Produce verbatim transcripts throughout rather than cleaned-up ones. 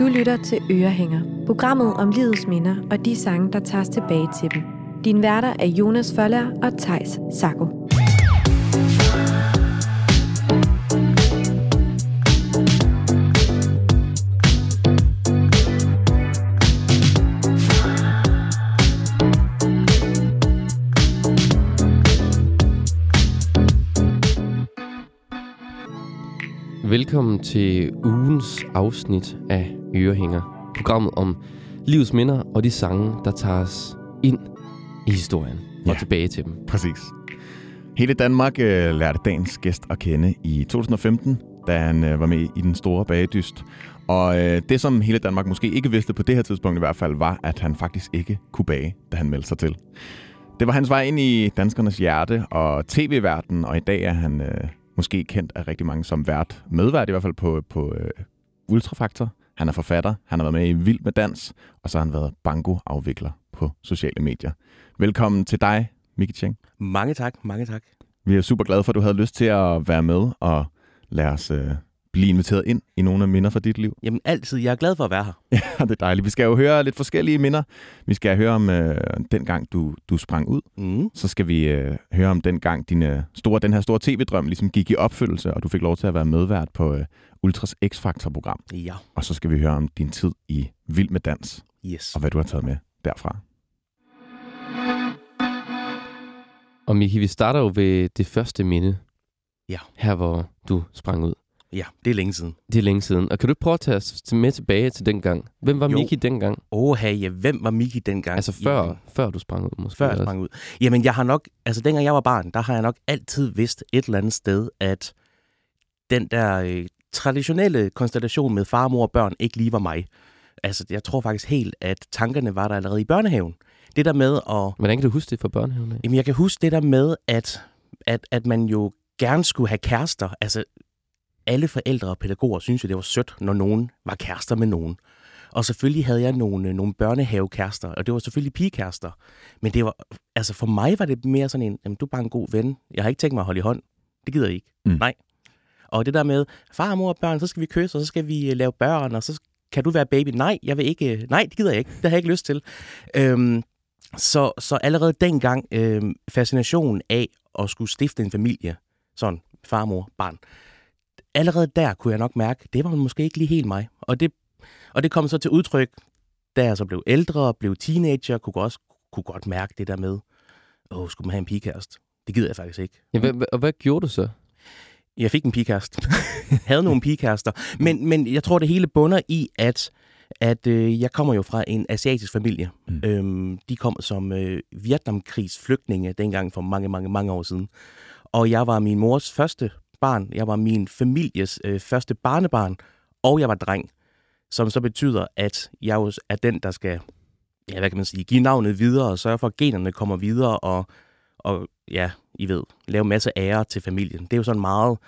Du lytter til Ørehænger, programmet om livets minder og de sange, der tages tilbage til dem. Din værter er Jonas Føller og Theis Sakko. Velkommen til ugens afsnit af Ørehænger, programmet om livets minder og de sange, der tager os ind i historien og ja, tilbage til dem. Præcis. Hele Danmark øh, lærte dagens gæst at kende i to tusind og femten, da han øh, var med i Den Store Bagedyst. Og øh, det, som hele Danmark måske ikke vidste på det her tidspunkt i hvert fald, var, at han faktisk ikke kunne bage, da han meldte sig til. Det var hans vej ind i danskernes hjerte og tv-verdenen, og i dag er han... Øh, Måske kendt af rigtig mange som vært. Medvært i hvert fald på, på øh, Ultrafaktor. Han er forfatter. Han har været med i Vild Med Dans. Og så har han været bankoafvikler på sociale medier. Velkommen til dig, Micki Cheng. Mange tak, mange tak. Vi er super glade for, at du havde lyst til at være med. Og lad os øh, blive inviteret ind i nogle af minder fra dit liv. Jamen altid. Jeg er glad for at være her. Ja, det er dejligt. Vi skal jo høre lidt forskellige minder. Vi skal høre om øh, den gang, du, du sprang ud. Mm. Så skal vi øh, høre om den gang, din, øh, store, den her store tv-drøm ligesom gik i opfyldelse, og du fik lov til at være medvært på øh, Ultras X-Factor-program. Ja. Og så skal vi høre om din tid i Vild Med Dans. Yes. Og hvad du har taget med derfra. Og Micki, vi starter jo ved det første minde. Ja. Her, hvor du sprang ud. Ja, det er længe siden. Det er længe siden. Og kan du prøve at tage os med tilbage til dengang? Hvem var jo. Micki dengang? Åh, ja, hvem var Micki dengang? Altså før, ja. før du sprang ud, måske? Før jeg sprang ud. Jamen, jeg har nok, altså dengang jeg var barn, der har jeg nok altid vidst et eller andet sted, at den der øh, traditionelle konstellation med far, mor og børn ikke lige var mig. Altså, jeg tror faktisk helt, at tankerne var der allerede i børnehaven. Det der med at... Hvordan kan du huske det fra børnehaven? Jamen, jeg kan huske det der med, at, at, at man jo gerne skulle have kærester, altså... Alle forældre og pædagoger synes jo, det var sødt, når nogen var kærester med nogen. Og selvfølgelig havde jeg nogle, nogle børnehavekærester, og det var selvfølgelig pigekærester. Men det var, altså for mig var det mere sådan en, jamen, du er bare en god ven. Jeg har ikke tænkt mig at holde i hånd. Det gider jeg ikke. Mm. Nej. Og det der med, far, mor og børn, så skal vi kysse, og så skal vi lave børn, og så kan du være baby. Nej, jeg vil ikke. Nej, det gider jeg ikke. Det har jeg ikke lyst til. Øhm, så, så allerede dengang, øhm, fascinationen af at skulle stifte en familie, sådan far, mor, barn, allerede der kunne jeg nok mærke, det var måske ikke lige helt mig. Og det, og det kom så til udtryk, da jeg så blev ældre, blev teenager, kunne også kunne godt mærke det der med, åh, skulle man have en pigekæreste? Det gider jeg faktisk ikke. Ja, hvad, og hvad gjorde du så? Jeg fik en pigekæreste. Havde nogle pigekærester. Men, men jeg tror, det hele bunder i, at, at øh, jeg kommer jo fra en asiatisk familie. Mm. Øhm, de kom som øh, Vietnamkrigsflygtninge dengang for mange, mange, mange år siden. Og jeg var min mors første barn. Jeg var min families øh, første barnebarn, og jeg var dreng, som så betyder, at jeg jo er den, der skal, ja, hvad kan man sige, give navnet videre og sørge for, at generne kommer videre og, og ja, I ved, lave masse ære til familien. Det er jo sådan en meget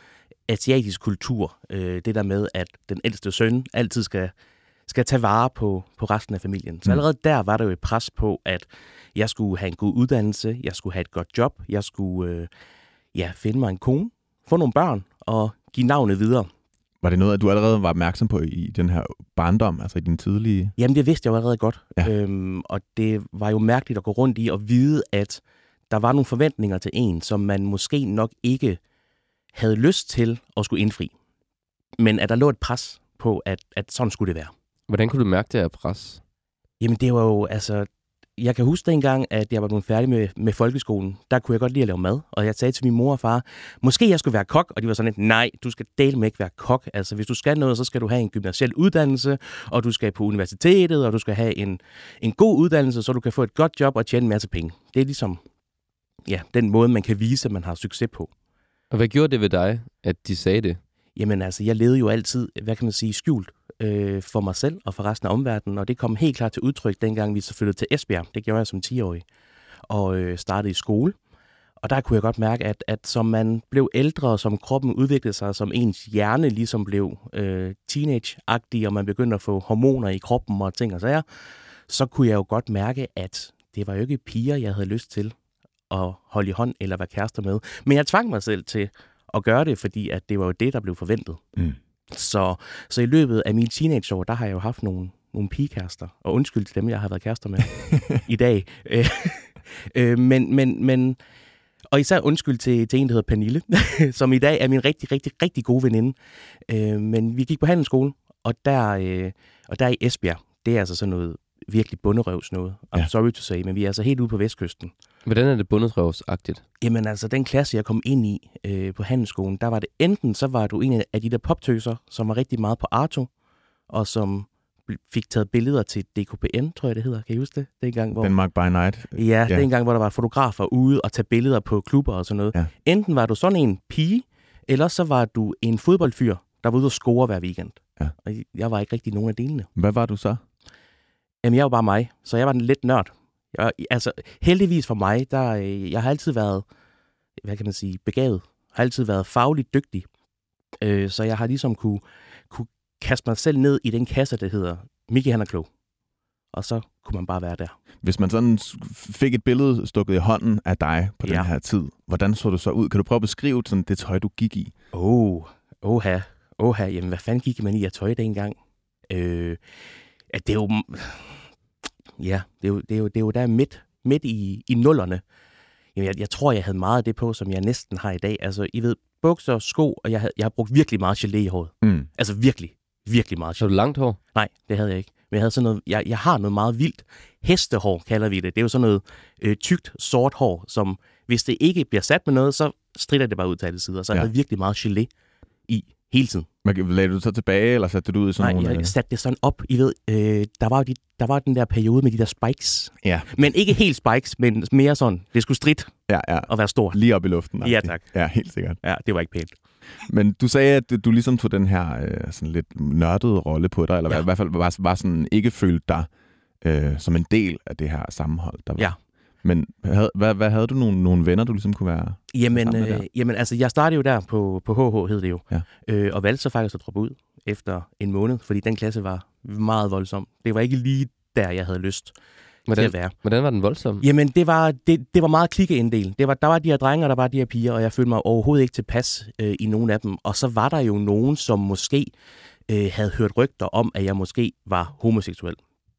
asiatisk kultur, øh, det der med, at den ældste søn altid skal, skal tage vare på, på resten af familien. Så allerede der var der jo et pres på, at jeg skulle have en god uddannelse, jeg skulle have et godt job, jeg skulle øh, ja, finde mig en kone, få nogle børn og give navnet videre. Var det noget, at du allerede var opmærksom på i den her barndom, altså i din tidlige... Jamen, det vidste jeg jo allerede godt. Ja. Øhm, og det var jo mærkeligt at gå rundt i og vide, at der var nogle forventninger til en, som man måske nok ikke havde lyst til at skulle indfri. Men at der lå et pres på, at, at sådan skulle det være. Hvordan kunne du mærke det her pres? Jamen, det var jo, altså... Jeg kan huske dengang, at jeg var blevet færdig med, med folkeskolen. Der kunne jeg godt lide at lave mad, og jeg sagde til min mor og far, måske jeg skulle være kok, og de var sådan lidt, nej, du skal delme ikke være kok. Altså, hvis du skal noget, så skal du have en gymnasiel uddannelse, og du skal på universitetet, og du skal have en, en god uddannelse, så du kan få et godt job og tjene en masse penge. Det er ligesom, ja, den måde, man kan vise, at man har succes på. Og hvad gjorde det ved dig, at de sagde det? Jamen altså, jeg levede jo altid, hvad kan man sige, skjult øh, for mig selv og for resten af omverdenen, og det kom helt klart til udtryk, dengang vi så flyttede til Esbjerg. Det gjorde jeg som ti-årig, og øh, startede i skole. Og der kunne jeg godt mærke, at, at som man blev ældre, og som kroppen udviklede sig, som ens hjerne ligesom blev øh, teenage-agtig, og man begyndte at få hormoner i kroppen og ting og sager, så kunne jeg jo godt mærke, at det var jo ikke piger, jeg havde lyst til at holde i hånd eller være kærester med. Men jeg tvang mig selv til at gøre det, fordi at det var jo det, der blev forventet. Mm. Så, så i løbet af mine teenageår, der har jeg jo haft nogle, nogle pigekærester. Og undskyld til dem, jeg har været kærester med i dag. men, men, men, og især undskyld til, til en, der hedder Pernille, som i dag er min rigtig, rigtig, rigtig gode veninde. Men vi gik på handelsskole, og der, og der i Esbjerg, det er altså sådan noget virkelig bunderøvs noget. I'm ja. sorry to say, men vi er altså helt ude på vestkysten. Hvordan er det bunderøvsagtigt? Jamen altså, den klasse, jeg kom ind i øh, på handelsskolen, der var det enten, så var du en af de der poptøser, som var rigtig meget på Arto, og som fik taget billeder til D K P N, tror jeg det hedder. Kan I huske det? Det er en gang, hvor... Denmark by Night. Ja, yeah. Det er en gang, hvor der var fotografer ude og tage billeder på klubber og sådan noget. Ja. Enten var du sådan en pige, eller så var du en fodboldfyr, der var ude og score hver weekend. Ja. Og jeg var ikke rigtig nogen af delene. Hvad var du så? Jamen, jeg var bare mig, så jeg var den lidt nørd. Jeg, altså, heldigvis for mig, der, jeg har altid været, hvad kan man sige, begavet. Jeg har altid været fagligt dygtig. Øh, så jeg har ligesom kunne, kunne kaste mig selv ned i den kasse, der hedder Micki, han er klog. Og så kunne man bare være der. Hvis man sådan fik et billede stukket i hånden af dig på ja. den her tid, hvordan så du så ud? Kan du prøve at beskrive sådan det tøj, du gik i? Åh, oha, oha. Jamen, hvad fanden gik man i af tøj dengang? Øh... at det er jo ja det er jo det er jo, det er jo der midt midt i i nullerne. Jamen, jeg, jeg tror jeg havde meget af det på, som jeg næsten har i dag. Altså, I ved, bukser, sko, og jeg havde, jeg har brugt virkelig meget gelé i håret. Mm. Altså virkelig virkelig meget. Har du langt hår? Nej, det havde jeg ikke. Men jeg havde sådan noget, jeg jeg har noget meget vildt hestehår, kalder vi det. Det er jo sådan noget øh, tykt sort hår, som hvis det ikke bliver sat med noget, så stritter det bare ud til alle sider. Så ja. jeg havde virkelig meget gelé i hele tiden. Lagde du så tilbage, eller satte du ud i sådan nogle... Nej, jeg satte det sådan op. I ved, øh, der, var de, der var den der periode med de der spikes. Ja. Men ikke helt spikes, men mere sådan, det skulle stridt ja, ja. og være stort. Lige op i luften. Ja, tak. Ja, helt sikkert. Ja, det var ikke pænt. Men du sagde, at du ligesom tog den her øh, sådan lidt nørdede rolle på dig, eller ja. i hvert fald var, var sådan ikke følt dig øh, som en del af det her sammenhold, der var. Ja. Men havde, hvad, hvad havde du nogle, nogle venner, du ligesom kunne være jamen, øh, jamen, altså, jeg startede jo der på, på H H, hed det jo, ja. øh, og valgte så faktisk at droppe ud efter en måned, fordi den klasse var meget voldsom. Det var ikke lige der, jeg havde lyst hvordan, til at være. Hvordan var den voldsom? Jamen, det var, det, det var meget klikkeinddel. Det var, der var de her drenge, og der var de her piger, og jeg følte mig overhovedet ikke tilpas øh, i nogen af dem. Og så var der jo nogen, som måske øh, havde hørt rygter om, at jeg måske var homoseksuel.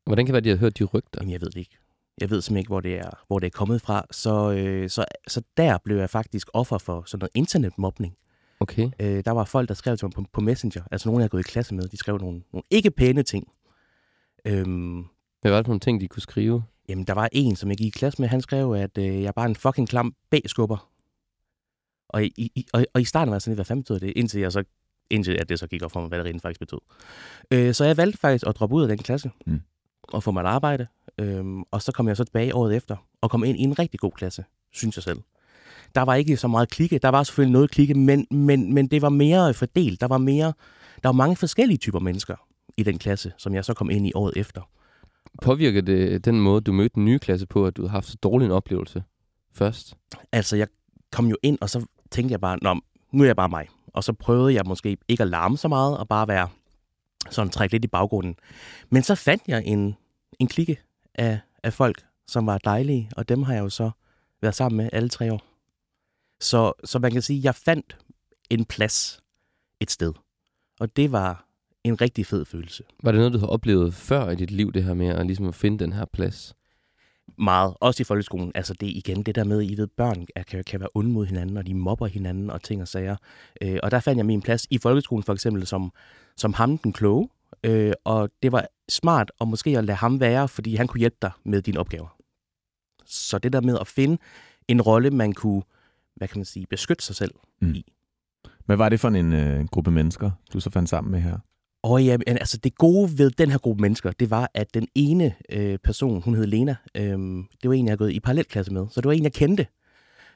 Hvordan kan det være, de havde hørt de rygter? Jamen, jeg ved det ikke. Jeg ved simpelthen ikke, hvor det er, hvor det er kommet fra. Så, øh, så, så der blev jeg faktisk offer for sådan noget internetmobning. Okay. Øh, der var folk, der skrev til mig på, på Messenger. Altså nogen, jeg havde gået i klasse med, de skrev nogle, nogle ikke pæne ting. Øhm, Hvad var det for nogle ting, de kunne skrive? Jamen, der var en, som jeg gik i klasse med. Han skrev, at øh, jeg bare en fucking klam bagskubber. Og i, i, og, og i starten var jeg sådan lidt, hvad fanden betyder det? Indtil jeg så... Indtil at det så gik op for mig, hvad det rent faktisk betød. Øh, så jeg valgte faktisk at droppe ud af den klasse. Mm. Og få mig et arbejde. Øhm, og så kom jeg så tilbage året efter, og kom ind i en rigtig god klasse, synes jeg selv. Der var ikke så meget klikke, der var selvfølgelig noget klikke, men, men, men det var mere fordelt. Der var, mere, der var mange forskellige typer mennesker i den klasse, som jeg så kom ind i året efter. Påvirker det den måde, du mødte den nye klasse på, at du havde haft så dårlig en oplevelse først? Altså, jeg kom jo ind, og så tænkte jeg bare, nå, nu er jeg bare mig. Og så prøvede jeg måske ikke at larme så meget, og bare være sådan trække lidt i baggrunden. Men så fandt jeg en, en klikke, Af, af folk, som var dejlige, og dem har jeg jo så været sammen med alle tre år. Så, så man kan sige, at jeg fandt en plads et sted, og det var en rigtig fed følelse. Var det noget, du havde oplevet før i dit liv, det her med at, ligesom at finde den her plads? Meget, også i folkeskolen. Altså det igen, det der med, I ved, børn kan, kan være onde mod hinanden, og de mobber hinanden og ting og sager. Øh, og der fandt jeg min plads i folkeskolen for eksempel som, som ham den kloge, øh, og det var smart og måske at lade ham være, fordi han kunne hjælpe dig med dine opgaver. Så det der med at finde en rolle, man kunne, hvad kan man sige, beskytte sig selv mm. i. Hvad var det for en øh, gruppe mennesker, du så fandt sammen med her? Åh ja, altså det gode ved den her gruppe mennesker, det var, at den ene øh, person, hun hed Lena, øh, det var en, jeg havde gået i parallelklasse med, så det var en, jeg kendte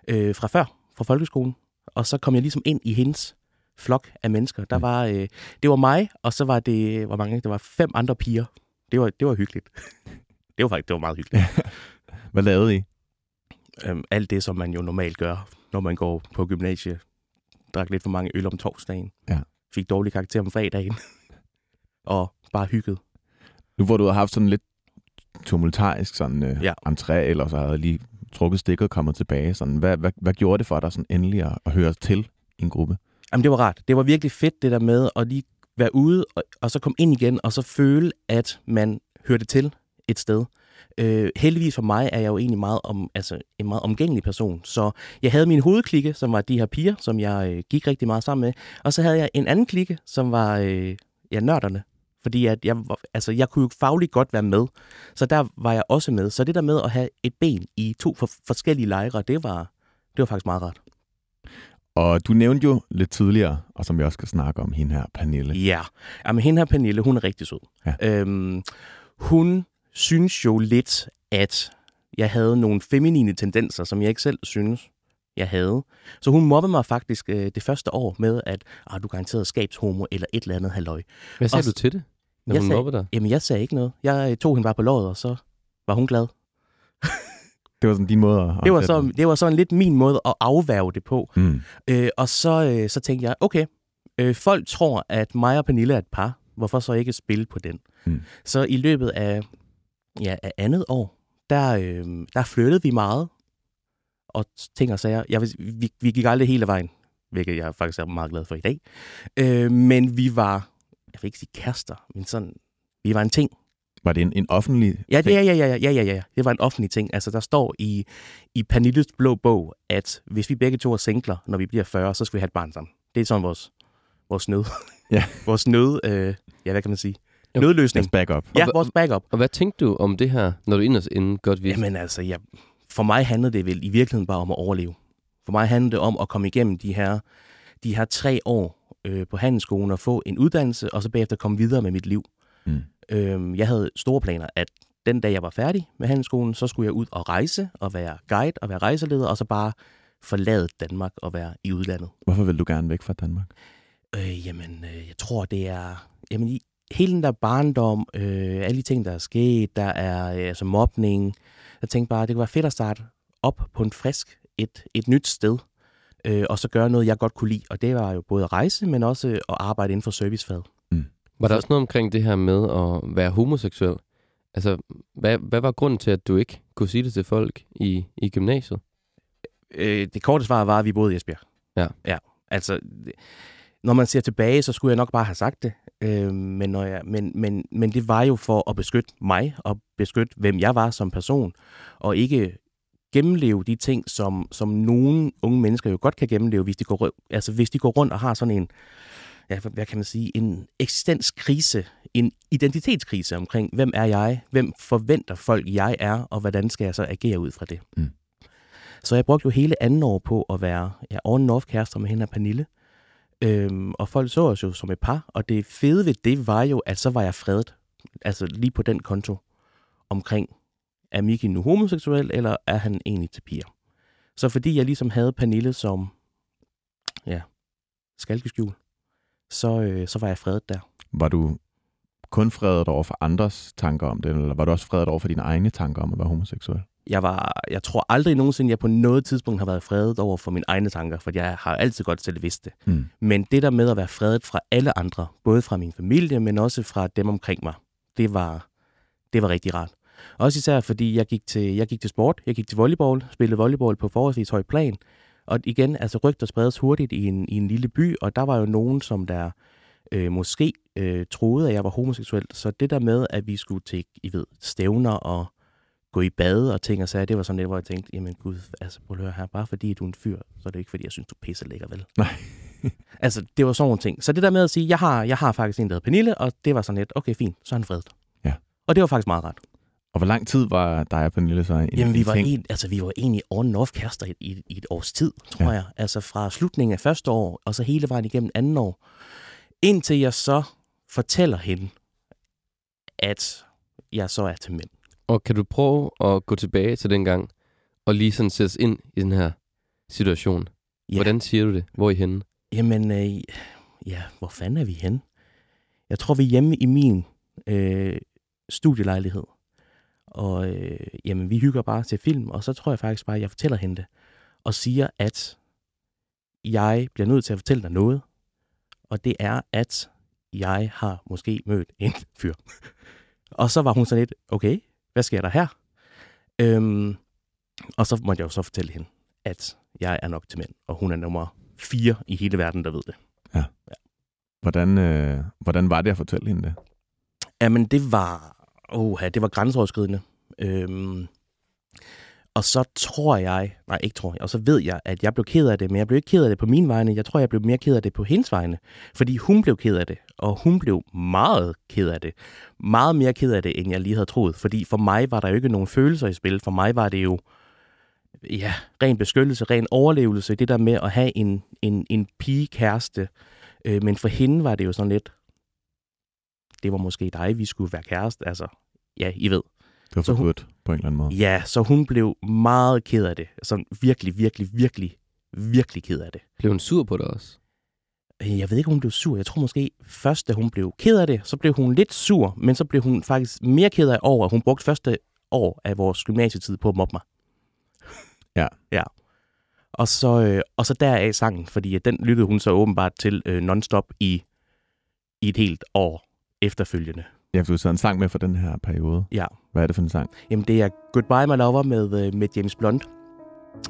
øh, fra før, fra folkeskolen, og så kom jeg ligesom ind i hendes flok af mennesker. Der var, øh, det var mig, og så var det, hvor mange, der var fem andre piger. Det var, det var hyggeligt. Det var faktisk, det var meget hyggeligt. Hvad lavede I? Øhm, alt det, som man jo normalt gør, når man går på gymnasiet. Drak lidt for mange øl om torsdagen. Ja. Fik dårlig karakter om fredagen. Og bare hygget. Nu hvor du har haft sådan lidt tumultarisk sådan, øh, ja. entré, eller så havde lige trukket stikket og kommet tilbage. Sådan, hvad, hvad, hvad gjorde det for dig sådan endelig at, at høre til en gruppe? Jamen, det var rart. Det var virkelig fedt, det der med at lige være ude, og, og så komme ind igen, og så føle, at man hørte til et sted. Øh, heldigvis for mig er jeg jo egentlig meget om, altså, en meget omgængelig person, så jeg havde min hovedklikke, som var de her piger, som jeg øh, gik rigtig meget sammen med, og så havde jeg en anden klikke, som var øh, ja, nørderne, fordi at jeg, altså, jeg kunne jo fagligt godt være med, så der var jeg også med. Så det der med at have et ben i to for- forskellige lejre, det var, det var faktisk meget rart. Og du nævnte jo lidt tidligere, og som jeg også skal snakke om, hende her Pernille. Ja, men hende her Pernille, hun er rigtig sød. Ja. Øhm, hun synes jo lidt, at jeg havde nogle feminine tendenser, som jeg ikke selv synes, jeg havde. Så hun mobbede mig faktisk øh, det første år med, at ah, du garanteret skabshomo eller et eller andet halløj. Hvad sagde og, du til det, når hun sagde, mobbede dig? Jamen, jeg sagde ikke noget. Jeg tog hende bare på låret, og så var hun glad. Det var sådan din måde at det var, så, det var sådan lidt min måde at afværge det på. Mm. Øh, og så, øh, så tænkte jeg, okay, øh, folk tror, at mig og Pernille er et par. Hvorfor så ikke spille på den? Mm. Så i løbet af, ja, af andet år, der, øh, der flyttede vi meget. Og ting og sager. Jeg, vi, vi gik aldrig hele vejen, hvilket jeg faktisk er meget glad for i dag. Øh, men vi var, jeg vil ikke sige kærester, men sådan, vi var en ting. Var det en, en offentlig ting? Ja, det, ja, ja, ja, ja, ja, ja, det var en offentlig ting. Altså, der står i, i Pernilles blå bog, at hvis vi begge to er singler, når vi bliver fyrre, så skal vi have et barn sammen. Det er sådan vores, vores nød. Ja. vores nød, øh, ja, hvad kan man sige? Nødløsning. Vores backup. Ja, vores backup. Og hvad tænkte du om det her, når du inderst inden godt vidste? Jamen altså, jeg... Ja. For mig handlede det vel i virkeligheden bare om at overleve. For mig handlede det om at komme igennem de her, de her tre år øh, på handelsskolen og få en uddannelse, og så bagefter komme videre med mit liv. Mm. Øhm, jeg havde store planer, at den dag jeg var færdig med handelsskolen, så skulle jeg ud og rejse og være guide og være rejseleder, og så bare forlade Danmark og være i udlandet. Hvorfor ville du gerne væk fra Danmark? Øh, jamen, øh, jeg tror, det er... Jamen, i, hele den der barndom, øh, alle de ting, der er sket, der er øh, altså mobning... Jeg tænkte bare, det kunne være fedt at starte op på en frisk, et, et nyt sted, øh, og så gøre noget, jeg godt kunne lide. Og det var jo både at rejse, men også at arbejde inden for servicefaget. Mm. Var der også noget omkring det her med at være homoseksuel? Altså, hvad, hvad var grunden til, at du ikke kunne sige det til folk i, i gymnasiet? Øh, det korte svar var, at vi boede i Esbjerg. Ja. Ja, altså... Når man ser tilbage, så skulle jeg nok bare have sagt det. Øh, men, når jeg, men, men, men det var jo for at beskytte mig, og beskytte, hvem jeg var som person, og ikke gennemleve de ting, som, som nogle unge mennesker jo godt kan gennemleve, hvis de går, altså hvis de går rundt og har sådan en, ja, hvad kan man sige, en eksistenskrise, en identitetskrise omkring, hvem er jeg, hvem forventer folk, jeg er, og hvordan skal jeg så agere ud fra det. Mm. Så jeg brugte jo hele anden år på at være ja, on-off-kærester med hende og Pernille. Øhm, og folk så os jo som et par, og det fede ved det var jo, at så var jeg fredet, altså lige på den konto, omkring, er Micki nu homoseksuel, eller er han egentlig til piger? Så fordi jeg ligesom havde Pernille som, ja, skalkeskjul, så, øh, så var jeg fredet der. Var du kun fredet over for andres tanker om det, eller var du også fredet over for dine egne tanker om at være homoseksuel? Jeg, var, jeg tror aldrig nogensinde, jeg på noget tidspunkt har været fredet over for mine egne tanker, for jeg har altid godt selv vidst det. Mm. Men det der med at være fredet fra alle andre, både fra min familie, men også fra dem omkring mig, det var, det var rigtig rart. Også især fordi jeg gik, til, jeg gik til sport, jeg gik til volleyball, spillede volleyball på forholdsvis høj plan. Og igen, altså rygter spredes hurtigt i en, i en lille by, og der var jo nogen, som der øh, måske øh, troede, at jeg var homoseksuel. Så det der med, at vi skulle til, I ved, stævner og gå i bade og ting og sager, det var sådan lidt, hvor jeg tænkte, jamen gud, altså prøv at høre her, bare fordi du er en fyr, så er det ikke fordi, jeg synes, du pisser lækker, vel? Nej. Altså, det var sådan nogle ting. Så det der med at sige, jeg har, jeg har faktisk en, der hedder Pernille, og det var sådan lidt, okay, fint, så er han fredet. Ja. Og det var faktisk meget rart. Og hvor lang tid var dig og Pernille så en Jamen, vi var, en, altså, vi var egentlig on-off-kærester i, i, i et års tid, tror ja. jeg. Altså fra slutningen af første år, og så hele vejen igennem anden år, indtil jeg så fortæller hende, at jeg så er til mænd. Og kan du prøve at gå tilbage til dengang, og lige sådan sættes ind i den her situation? Ja. Hvordan siger du det? Hvor er I henne? Jamen, øh, ja, hvor fanden er vi henne? Jeg tror, vi er hjemme i min øh, studielejlighed. Og øh, jamen, vi hygger bare til film, og så tror jeg faktisk bare, at jeg fortæller hende det, og siger, at jeg bliver nødt til at fortælle dig noget. Og det er, at jeg har måske mødt en fyr. Og så var hun sådan lidt, okay, hvad sker der her? Øhm, og så måtte jeg jo så fortælle hende, at jeg er nok til mænd, og hun er nummer fire i hele verden, der ved det. Ja. Ja. Hvordan, øh, hvordan var det at fortælle hende det? Jamen, det var, oha, det var grænseoverskridende. Øhm, og så tror jeg, nej, ikke tror jeg, og så ved jeg, at jeg blev ked af det, men jeg blev ikke ked af det på min vegne. Jeg tror, jeg blev mere ked af det på hendes vegne, fordi hun blev ked af det, og hun blev meget ked af det. Meget mere ked af det, end jeg lige havde troet, fordi for mig var der jo ikke nogen følelser i spil. For mig var det jo, ja, ren beskyttelse, ren overlevelse, det der med at have en, en, en pigekæreste. Øh, men for hende var det jo sådan lidt, det var måske dig, vi skulle være kæreste. Altså, ja, I ved. Det var forbudt på en eller anden måde. Ja, så hun blev meget ked af det. Sådan virkelig, virkelig, virkelig, virkelig ked af det. Blev hun sur på det også? Jeg ved ikke, om hun blev sur. Jeg tror måske først, da hun blev ked af det, så blev hun lidt sur, men så blev hun faktisk mere ked af over, at hun brugte første år af vores gymnasietid på at mobbe mig. Ja. Ja. Og så, øh, og så deraf sangen, fordi den lyttede hun så åbenbart til øh, non-stop i, i et helt år efterfølgende. Ja, for du sad en sang med for den her periode. Ja. Hvad er det for en sang? Jamen, det er Goodbye My Lover med, øh, med James Blunt.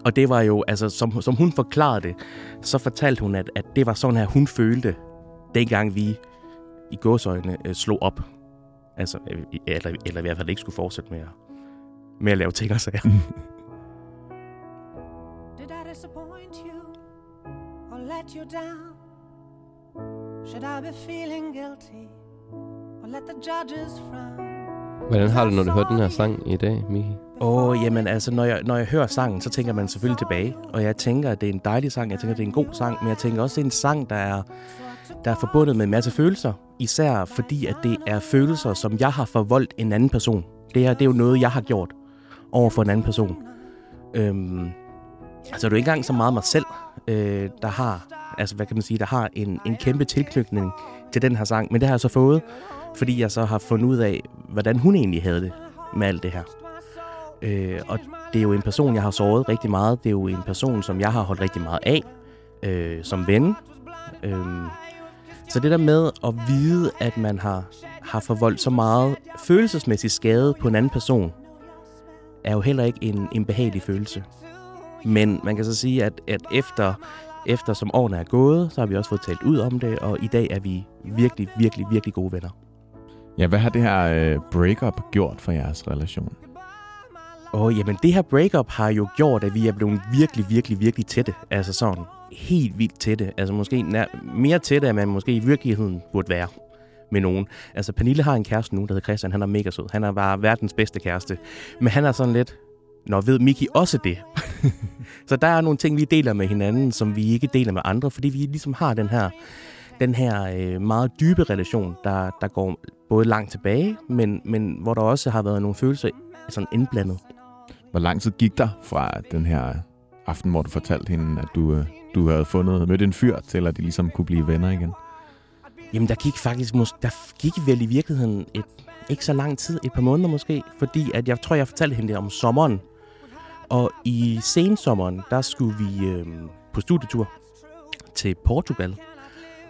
Og det var jo, altså, som, som hun forklarede det, så fortalte hun, at, at det var sådan her, hun følte, dengang vi i gåseøjne øh, slog op. Altså, øh, eller, eller i hvert fald ikke skulle fortsætte med at, med at lave ting og sager. You down? Should I be feeling guilty or let the judges frown? Hvordan har du, når du hører den her sang i dag, Miki? Åh, oh, jamen altså, når jeg, når jeg hører sangen, så tænker man selvfølgelig tilbage. Og jeg tænker, at det er en dejlig sang, jeg tænker, at det er en god sang, men jeg tænker også, at det er en sang, der er, der er forbundet med en masse følelser. Især fordi, at det er følelser, som jeg har forvoldt en anden person. Det her, det er jo noget, jeg har gjort over for en anden person. Øhm, altså, det er ikke engang så meget mig selv, øh, der har... Altså, hvad kan man sige, der har en, en kæmpe tilknytning til den her sang. Men det har jeg så fået, fordi jeg så har fundet ud af, hvordan hun egentlig havde det med alt det her. Øh, og det er jo en person, jeg har såret rigtig meget. Det er jo en person, som jeg har holdt rigtig meget af, øh, som ven. Øh, så det der med at vide, at man har, har forvoldt så meget følelsesmæssig skade på en anden person, er jo heller ikke en, en behagelig følelse. Men man kan så sige, at, at efter... Efter som årene er gået, så har vi også fået talt ud om det, og i dag er vi virkelig, virkelig, virkelig gode venner. Ja, hvad har det her øh, breakup gjort for jeres relation? Åh, jamen det her breakup har jo gjort, at vi er blevet virkelig, virkelig, virkelig tætte. Altså sådan helt vildt tætte. Altså måske nær- mere tætte, end man måske i virkeligheden burde være med nogen. Altså Pernille har en kæreste nu, der hedder Christian. Han er mega sød. Han er bare verdens bedste kæreste. Men han er sådan lidt... Nå, ved Micki også det? Så der er nogle ting, vi deler med hinanden, som vi ikke deler med andre, fordi vi ligesom har den her, den her øh, meget dybe relation, der, der går både langt tilbage, men, men hvor der også har været nogle følelser sådan indblandet. Hvor lang tid gik der fra den her aften, hvor du fortalte hende, at du, du havde fundet, mødt en fyr, til at de ligesom kunne blive venner igen? Jamen, der gik faktisk måske, der gik vel i virkeligheden et, ikke så lang tid, et par måneder måske, fordi at jeg tror, jeg fortalte hende det om sommeren. Og i sensommeren, der skulle vi øh, på studietur til Portugal.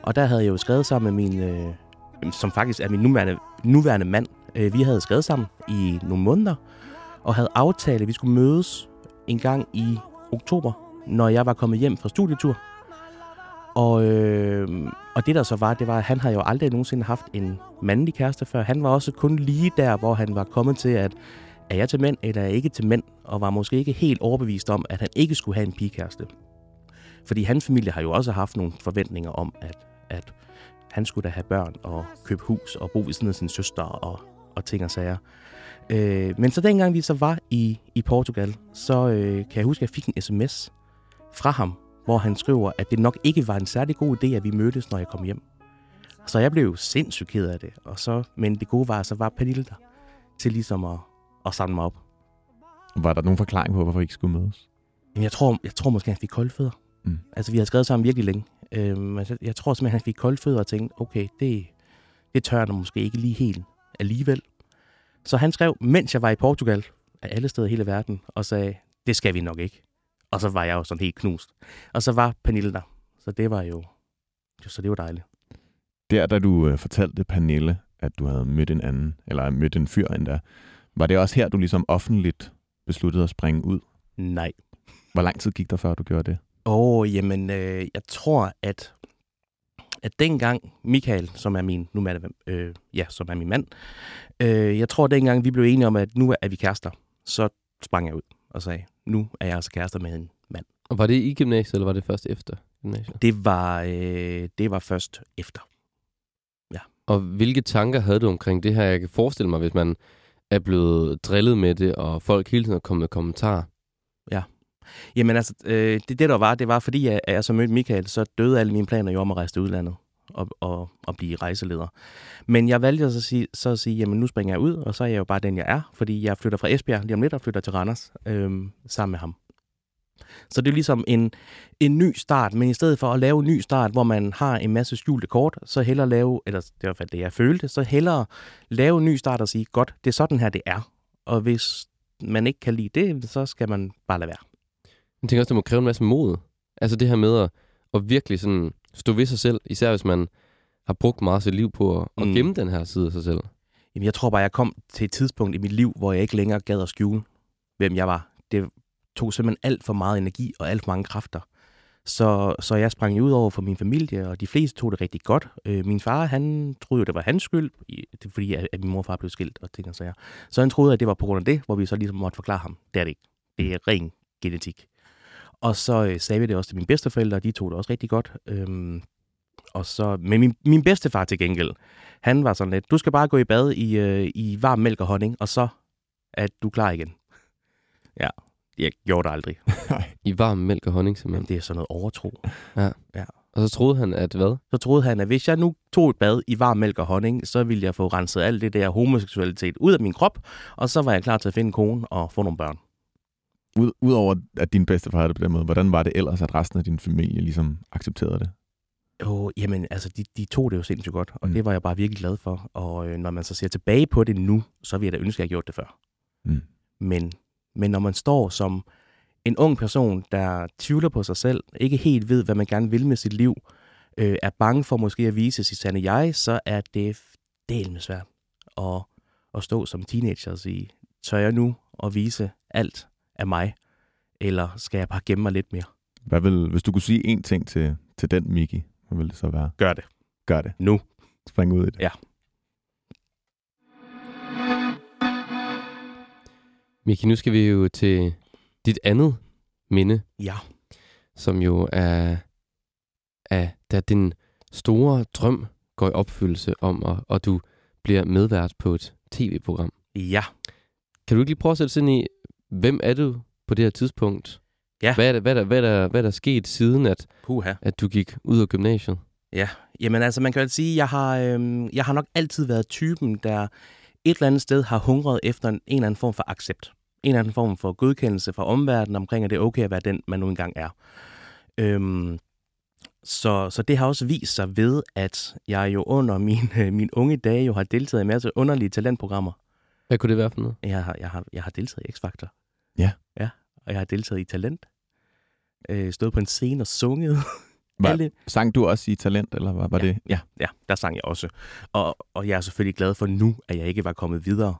Og der havde jeg jo skrevet sammen med min, øh, som faktisk er min nuværende, nuværende mand. Øh, vi havde skrevet sammen i nogle måneder, og havde aftalt, at vi skulle mødes en gang i oktober, når jeg var kommet hjem fra studietur. Og, øh, og det der så var, det var, at han havde jo aldrig nogensinde haft en mandlig kæreste før. Han var også kun lige der, hvor han var kommet til at... Er jeg til mænd, eller er jeg ikke til mænd? Og var måske ikke helt overbevist om, at han ikke skulle have en pigekæreste. Fordi hans familie har jo også haft nogle forventninger om, at, at han skulle da have børn og købe hus og bo ved siden af sin søster og, og ting og sager. Øh, men så dengang vi så var i, i Portugal, så øh, kan jeg huske, at jeg fik en sms fra ham, hvor han skriver, at det nok ikke var en særlig god idé, at vi mødtes, når jeg kom hjem. Så jeg blev jo sindssygt ked af det. Og så, men det gode var, så var Pernille der til ligesom at og samle mig op. Var der nogen forklaring på, hvorfor I ikke skulle mødes? Jamen, jeg tror, jeg tror måske, han fik koldfødder. Mm. Altså, vi havde skrevet sammen virkelig længe. Øhm, altså, jeg tror simpelthen, han fik koldfødder og tænkte, okay, det, det tør jeg måske ikke lige helt alligevel. Så han skrev, mens jeg var i Portugal, af alle steder i hele verden, og sagde, det skal vi nok ikke. Og så var jeg jo sådan helt knust. Og så var Pernille der. Så det var jo, jo så det var dejligt. Der, da du øh, fortalte Pernille, at du havde mødt en anden, eller mødt en fyr endda, var det også her, du ligesom offentligt besluttede at springe ud? Nej. Hvor lang tid gik der, før du gjorde det? Åh, oh, jamen, øh, jeg tror, at at dengang Mikael, som er min nu er, øh, ja, som er min mand, øh, jeg tror dengang vi blev enige om, at nu er vi kærester, så sprang jeg ud og sagde, nu er jeg altså kærester med en mand. Og var det i gymnasiet, eller var det først efter gymnasiet? Det var, øh, det var først efter. Ja. Og hvilke tanker havde du omkring det her? Jeg kan forestille mig, hvis man er blevet drillet med det, og folk hele tiden er kommet med kommentarer. Ja. Jamen altså, øh, det, det der var, det var fordi, at jeg så mødte Mikael, så døde alle mine planer jo om at rejse til udlandet og, og, og blive rejseleder. Men jeg valgte så at sige, så at sige, jamen nu springer jeg ud, og så er jeg jo bare den, jeg er, fordi jeg flytter fra Esbjerg lige om lidt og flytter til Randers øh, sammen med ham. Så det er ligesom en, en ny start, men i stedet for at lave en ny start, hvor man har en masse skjulte kort, så hellere lave, eller det var i hvert fald det, jeg følte, så hellere lave en ny start og sige, godt, det er sådan her, det er. Og hvis man ikke kan lide det, så skal man bare lade være. Jeg tænker også, det må kræve en masse mod. Altså det her med at, at virkelig sådan stå ved sig selv, især hvis man har brugt meget af sit liv på at, mm. at gemme den her side af sig selv. Jamen jeg tror bare, jeg kom til et tidspunkt i mit liv, hvor jeg ikke længere gad at skjule, hvem jeg var. Det tog simpelthen alt for meget energi og alt for mange kræfter. Så, så jeg sprang ud over for min familie, og de fleste tog det rigtig godt. Øh, min far, han troede jo, det var hans skyld, fordi at min morfar blev skilt og ting og sager. Så han troede, at det var på grund af det, hvor vi så ligesom måtte forklare ham. Det er det ikke. Det er ren genetik. Og så øh, sagde vi det også til mine bedsteforældre, og de tog det også rigtig godt. Øhm, og så, men min, min bedstefar til gengæld, han var sådan lidt, du skal bare gå i bad i, øh, i varm mælk og honning, og så er du klar igen. Ja. Jeg gjorde det aldrig. I varm mælk og honning, simpelthen. Jamen, det er sådan noget overtro. Ja. Ja. Og så troede han, at hvad? Så troede han, at hvis jeg nu tog et bad i varm mælk og honning, så ville jeg få renset alt det der homoseksualitet ud af min krop, og så var jeg klar til at finde en kone og få nogle børn. Ud, udover at din bedstefar havde det på den måde, hvordan var det ellers, at resten af din familie ligesom accepterede det? Jo, jamen, altså, de, de tog det jo sindssygt godt, og mm. det var jeg bare virkelig glad for. Og øh, når man så ser tilbage på det nu, så vil jeg da ønske, at jeg gjorde det før. Mm. Men... Men når man står som en ung person, der tvivler på sig selv, ikke helt ved, hvad man gerne vil med sit liv, øh, er bange for måske at vise sit sande jeg, så er det delvis svært at, at stå som teenager og sige, tør jeg nu at vise alt af mig, eller skal jeg bare gemme mig lidt mere? Hvad vil, hvis du kunne sige én ting til, til den Micki, hvad ville det så være? Gør det. Gør det. Nu. Spring ud i det. Ja. Micki, nu skal vi jo til dit andet minde. Ja. Som jo er, er da din store drøm går i opfyldelse om, og, og du bliver medvært på et tv-program. Ja. Kan du ikke lige prøve at sætte sig ind i, hvem er du på det her tidspunkt? Ja. Hvad er der, hvad der, hvad der, hvad der er sket siden, at, at du gik ud af gymnasiet? Ja, jamen altså man kan jo sige, at jeg har, øhm, jeg har nok altid været typen, der et eller andet sted har hungret efter en, en eller anden form for accept. En eller anden form for godkendelse fra omverdenen omkring, at det er okay at være den, man nu engang er. Øhm, så, så det har også vist sig ved, at jeg jo under mine, mine unge dage jo har deltaget i en masse underlige talentprogrammer. Hvad kunne det være for noget? Jeg har, jeg har, jeg har deltaget i X-Factor. Ja. Ja, og jeg har deltaget i Talent. Øh, stod på en scene og sunget. Var, sang du også i Talent, eller var, var ja, det? Ja, ja, der sang jeg også. Og, og jeg er selvfølgelig glad for nu, at jeg ikke var kommet videre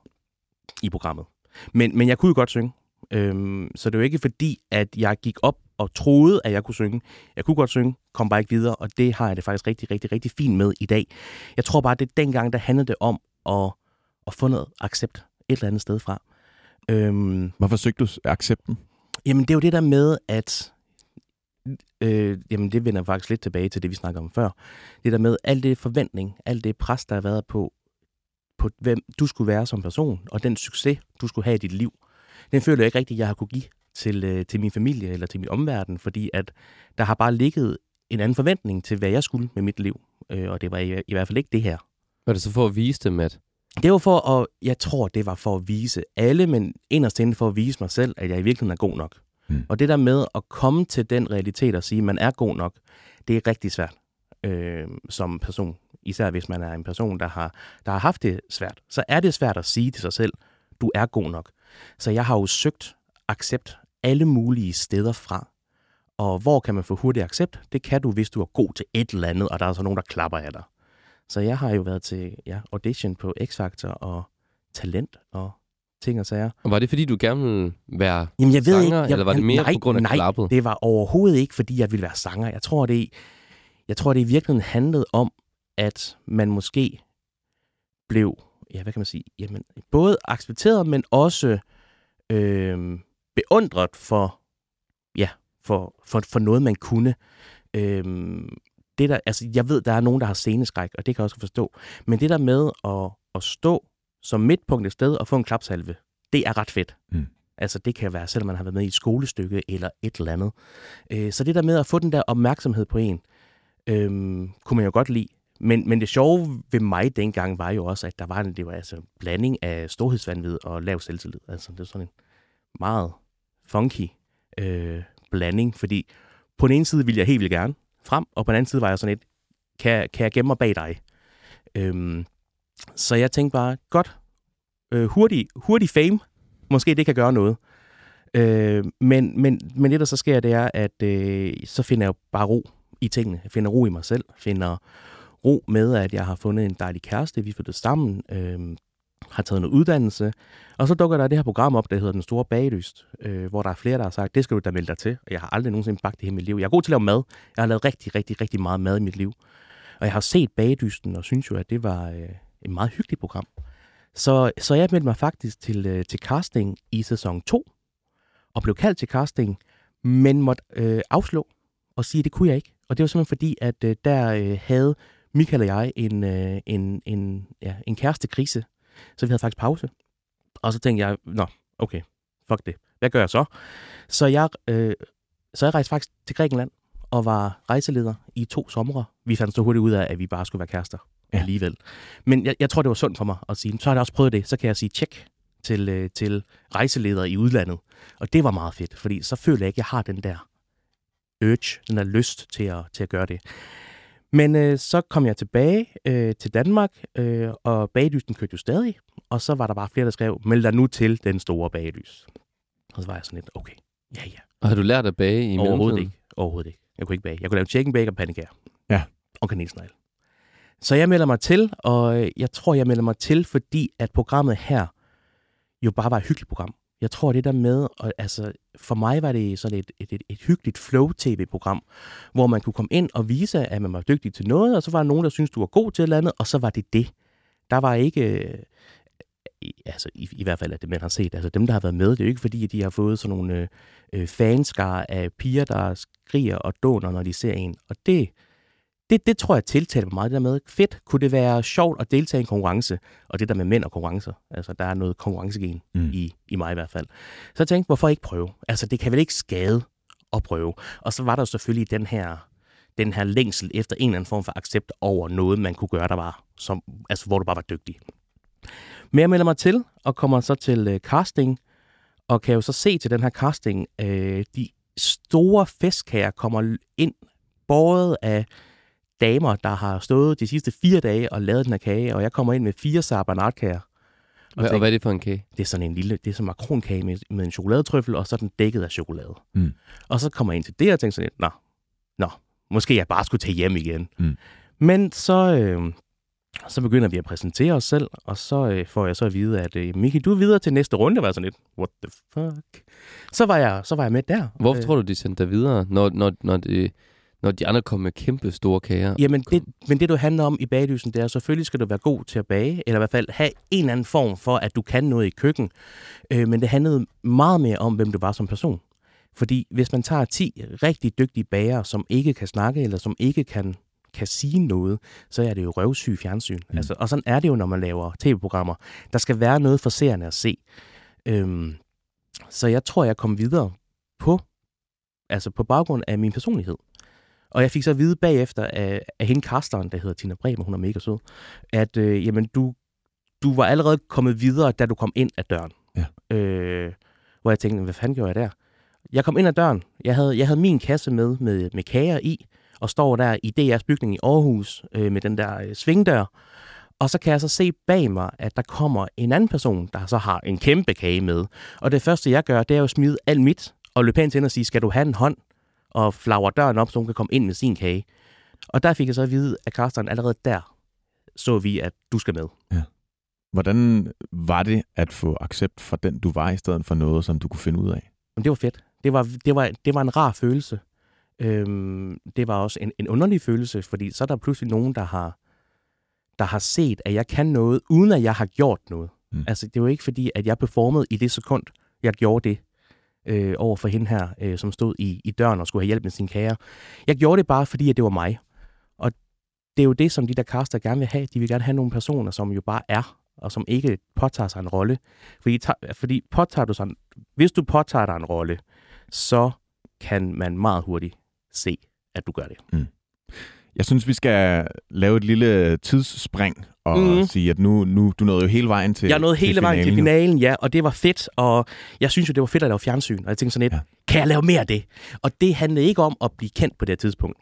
i programmet. Men, men jeg kunne jo godt synge. Øhm, så det var ikke fordi, at jeg gik op og troede, at jeg kunne synge. Jeg kunne godt synge, kom bare ikke videre, og det har jeg det faktisk rigtig, rigtig, rigtig fint med i dag. Jeg tror bare, at det dengang, der handlede det om at, at få noget accept et eller andet sted fra. Øhm, Hvorfor søgte du accepten? Jamen, det er jo det der med, at Øh, jamen det vender faktisk lidt tilbage til det, vi snakker om før. Det der med alt det forventning, alt det pres, der har været på, på hvem du skulle være som person, og den succes, du skulle have i dit liv, den føler jeg ikke rigtigt, jeg har kunne give til, øh, til min familie eller til min omverden, fordi at der har bare ligget en anden forventning til, hvad jeg skulle med mit liv, øh, og det var i, i hvert fald ikke det her. Var det så for at vise dem, at det var for at, jeg tror, det var for at vise alle, men inderst inde for at vise mig selv, at jeg i virkeligheden er god nok. Mm. Og det der med at komme til den realitet og sige, at man er god nok, det er rigtig svært øh, som person. Især hvis man er en person, der har, der har haft det svært. Så er det svært at sige til sig selv, du er god nok. Så jeg har jo søgt accept alle mulige steder fra. Og hvor kan man få hurtig accept? Det kan du, hvis du er god til et eller andet, og der er så nogen, der klapper af dig. Så jeg har jo været til ja, audition på X-Factor og Talent og ting og sager. Og var det, fordi du gerne ville være Jamen, jeg sanger, ved ikke. Jeg, eller var det mere nej, på grund af nej, klappet? Nej, det var overhovedet ikke, fordi jeg ville være sanger. Jeg tror, det Jeg tror, det i virkeligheden handlede om, at man måske blev, ja, hvad kan man sige, jamen, både accepteret, men også øh, beundret for, ja, for, for, for noget, man kunne. Øh, det der, altså, jeg ved, der er nogen, der har sceneskræk, og det kan jeg også forstå. Men det der med at, at stå som midtpunkt et sted og få en klapsalve, det er ret fedt. Mm. Altså det kan være, selvom man har været med i et skolestykke eller et eller andet. Øh, så det der med at få den der opmærksomhed på en, øh, kunne man jo godt lide. Men, men det sjove ved mig dengang var jo også, at der var en, det var altså en blanding af storhedsvanvid og lav selvtillid. Altså det var sådan en meget funky øh, blanding, fordi på den ene side ville jeg helt vildt gerne frem, og på den anden side var jeg sådan et, kan, kan jeg gemme mig bag dig? Øh, så jeg tænkte bare, godt, øh, hurtig, hurtig fame, måske det kan gøre noget. Øh, men, men, men det, der så sker, det er, at øh, så finder jeg jo bare ro i tingene. Jeg finder ro i mig selv. Jeg finder ro med, at jeg har fundet en dejlig kæreste. Vi flyttede sammen. Øh, har taget noget uddannelse. Og så dukker der det her program op, der hedder Den Store Bagedyst, øh, hvor der er flere, der har sagt, det skal du da melde dig til. Og jeg har aldrig nogensinde bagt det her i mit liv. Jeg er god til at lave mad. Jeg har lavet rigtig, rigtig, rigtig meget mad i mit liv. Og jeg har set Bagedysten og synes jo, at det var øh, et meget hyggeligt program. Så, så jeg meldte mig faktisk til, til casting i sæson to, og blev kaldt til casting, men måtte øh, afslå og sige, at det kunne jeg ikke. Og det var simpelthen fordi, at øh, der øh, havde Mikael og jeg en, øh, en, en, ja, en kærestekrise, så vi havde faktisk pause. Og så tænkte jeg, nå, okay, fuck det. Hvad gør jeg så? Så jeg, øh, så jeg rejste faktisk til Grækenland og var rejseleder i to somre. Vi fandt så hurtigt ud af, at vi bare skulle være kærester. Ja. Alligevel. Men jeg, jeg tror, det var sundt for mig at sige, så har jeg også prøvet det, så kan jeg sige tjek til, øh, til rejseledere i udlandet. Og det var meget fedt, fordi så føler jeg ikke, at jeg har den der urge, den der lyst til at, til at gøre det. Men øh, så kom jeg tilbage øh, til Danmark, øh, og bagedysten kørte jo stadig, og så var der bare flere, der skrev, meld dig nu til Den Store Bagedyst. Og så var jeg sådan lidt, okay, ja ja. Og har du lært at bage i mellemtiden? Overhovedet ikke. Overhovedet ikke. Jeg kunne ikke bage. Jeg kunne lave chicken bake og pandekager. Ja. Og kanelsnegle. Så jeg melder mig til, og jeg tror, jeg melder mig til, fordi at programmet her jo bare var et hyggeligt program. Jeg tror, det der med, og altså for mig var det sådan et, et, et, et hyggeligt flow-tv-program, hvor man kunne komme ind og vise, at man var dygtig til noget, og så var der nogen, der syntes, du var god til et eller andet, og så var det det. Der var ikke, altså i, i hvert fald, at det man har set, altså dem, der har været med, det er jo ikke fordi, at de har fået sådan nogle øh, fanskar af piger, der skriger og dåner, når de ser en, og det... Det, det tror jeg tiltalte mig meget, det der med, fedt, kunne det være sjovt at deltage i en konkurrence, og det der med mænd og konkurrencer, altså der er noget konkurrencegen mm. i, i mig i hvert fald. Så jeg tænkte, hvorfor ikke prøve? Altså det kan vel ikke skade at prøve. Og så var der selvfølgelig den her, den her længsel efter en eller anden form for accept over noget, man kunne gøre, der var, som, altså hvor du bare var dygtig. Men jeg melder mig til, og kommer så til øh, casting, og kan jo så se til den her casting, øh, de store festkager kommer ind, båret af damer, der har stået de sidste fire dage og lavet den her kage, og jeg kommer ind med fire sarbanatkager. Og, og hvad er det for en kage? Det er sådan en lille, det er sådan en makronkage med, med en chokoladetrøffel, og så er den dækket af chokolade. Mm. Og så kommer jeg ind til det, og tænker sådan, nå, nå, måske jeg bare skulle tage hjem igen. Mm. Men så, øh, så begynder vi at præsentere os selv, og så øh, får jeg så at vide, at øh, Micki, du er videre til næste runde, var sådan lidt, what the fuck? Så var jeg, så var jeg med der. Hvorfor øh, tror du, de sendte dig videre, når, når, når det... Når de andre kommer med kæmpe store kager. Jamen, det, men det, du handler om i bagdysten, det er, selvfølgelig skal du være god til at bage, eller i hvert fald have en eller anden form for, at du kan noget i køkken. Øh, men det handlede meget mere om, hvem du var som person. Fordi hvis man tager ti rigtig dygtige bagere, som ikke kan snakke, eller som ikke kan, kan sige noget, så er det jo røvsyg fjernsyn. Mm. Altså, og sådan er det jo, når man laver tv-programmer. Der skal være noget for seerne at se. Øh, så jeg tror, jeg kom videre på, altså på baggrund af min personlighed. Og jeg fik så at vide bagefter af, af hende Carsten, der hedder Tina Brebe, hun er mega sød, at øh, jamen, du, du var allerede kommet videre, da du kom ind ad døren. Ja. Øh, hvor jeg tænkte, hvad fanden gjorde jeg der? Jeg kom ind ad døren, jeg havde, jeg havde min kasse med, med, med kager i, og står der i D R's bygning i Aarhus øh, med den der øh, svingdør. Og så kan jeg så se bag mig, at der kommer en anden person, der så har en kæmpe kage med. Og det første, jeg gør, det er jo at smide alt mit og løbe hen til hende og sige, skal du have en hånd? Og flagrer døren op, så hun kan komme ind med sin kage. Og der fik jeg så at vide, at Carsten allerede der så vi, at du skal med. Ja. Hvordan var det at få accept fra den, du var, i stedet for noget, som du kunne finde ud af? Jamen, det var fedt. Det var, det var, det var en rar følelse. Øhm, det var også en, en underlig følelse, fordi så er der pludselig nogen, der har, der har set, at jeg kan noget, uden at jeg har gjort noget. Mm. Altså, det var ikke fordi, at jeg performede i det sekund, jeg gjorde det øh, over for hende her, øh, som stod i, i døren og skulle have hjælp med sin kære. Jeg gjorde det bare, fordi at det var mig. Og det er jo det, som de der caster gerne vil have. De vil gerne have nogle personer, som jo bare er, og som ikke påtager sig en rolle. Fordi, fordi påtager du sådan, hvis du påtager dig en rolle, så kan man meget hurtigt se, at du gør det. Mm. Jeg synes, vi skal lave et lille tidsspring og mm. sige, at nu, nu du nåede jo hele vejen til finalen. Jeg nåede hele til vejen til finalen, ja, og det var fedt. Og jeg synes jo, det var fedt at lave fjernsyn. Og jeg tænkte sådan lidt, ja. Kan jeg lave mere af det? Og det handlede ikke om at blive kendt på det tidspunkt.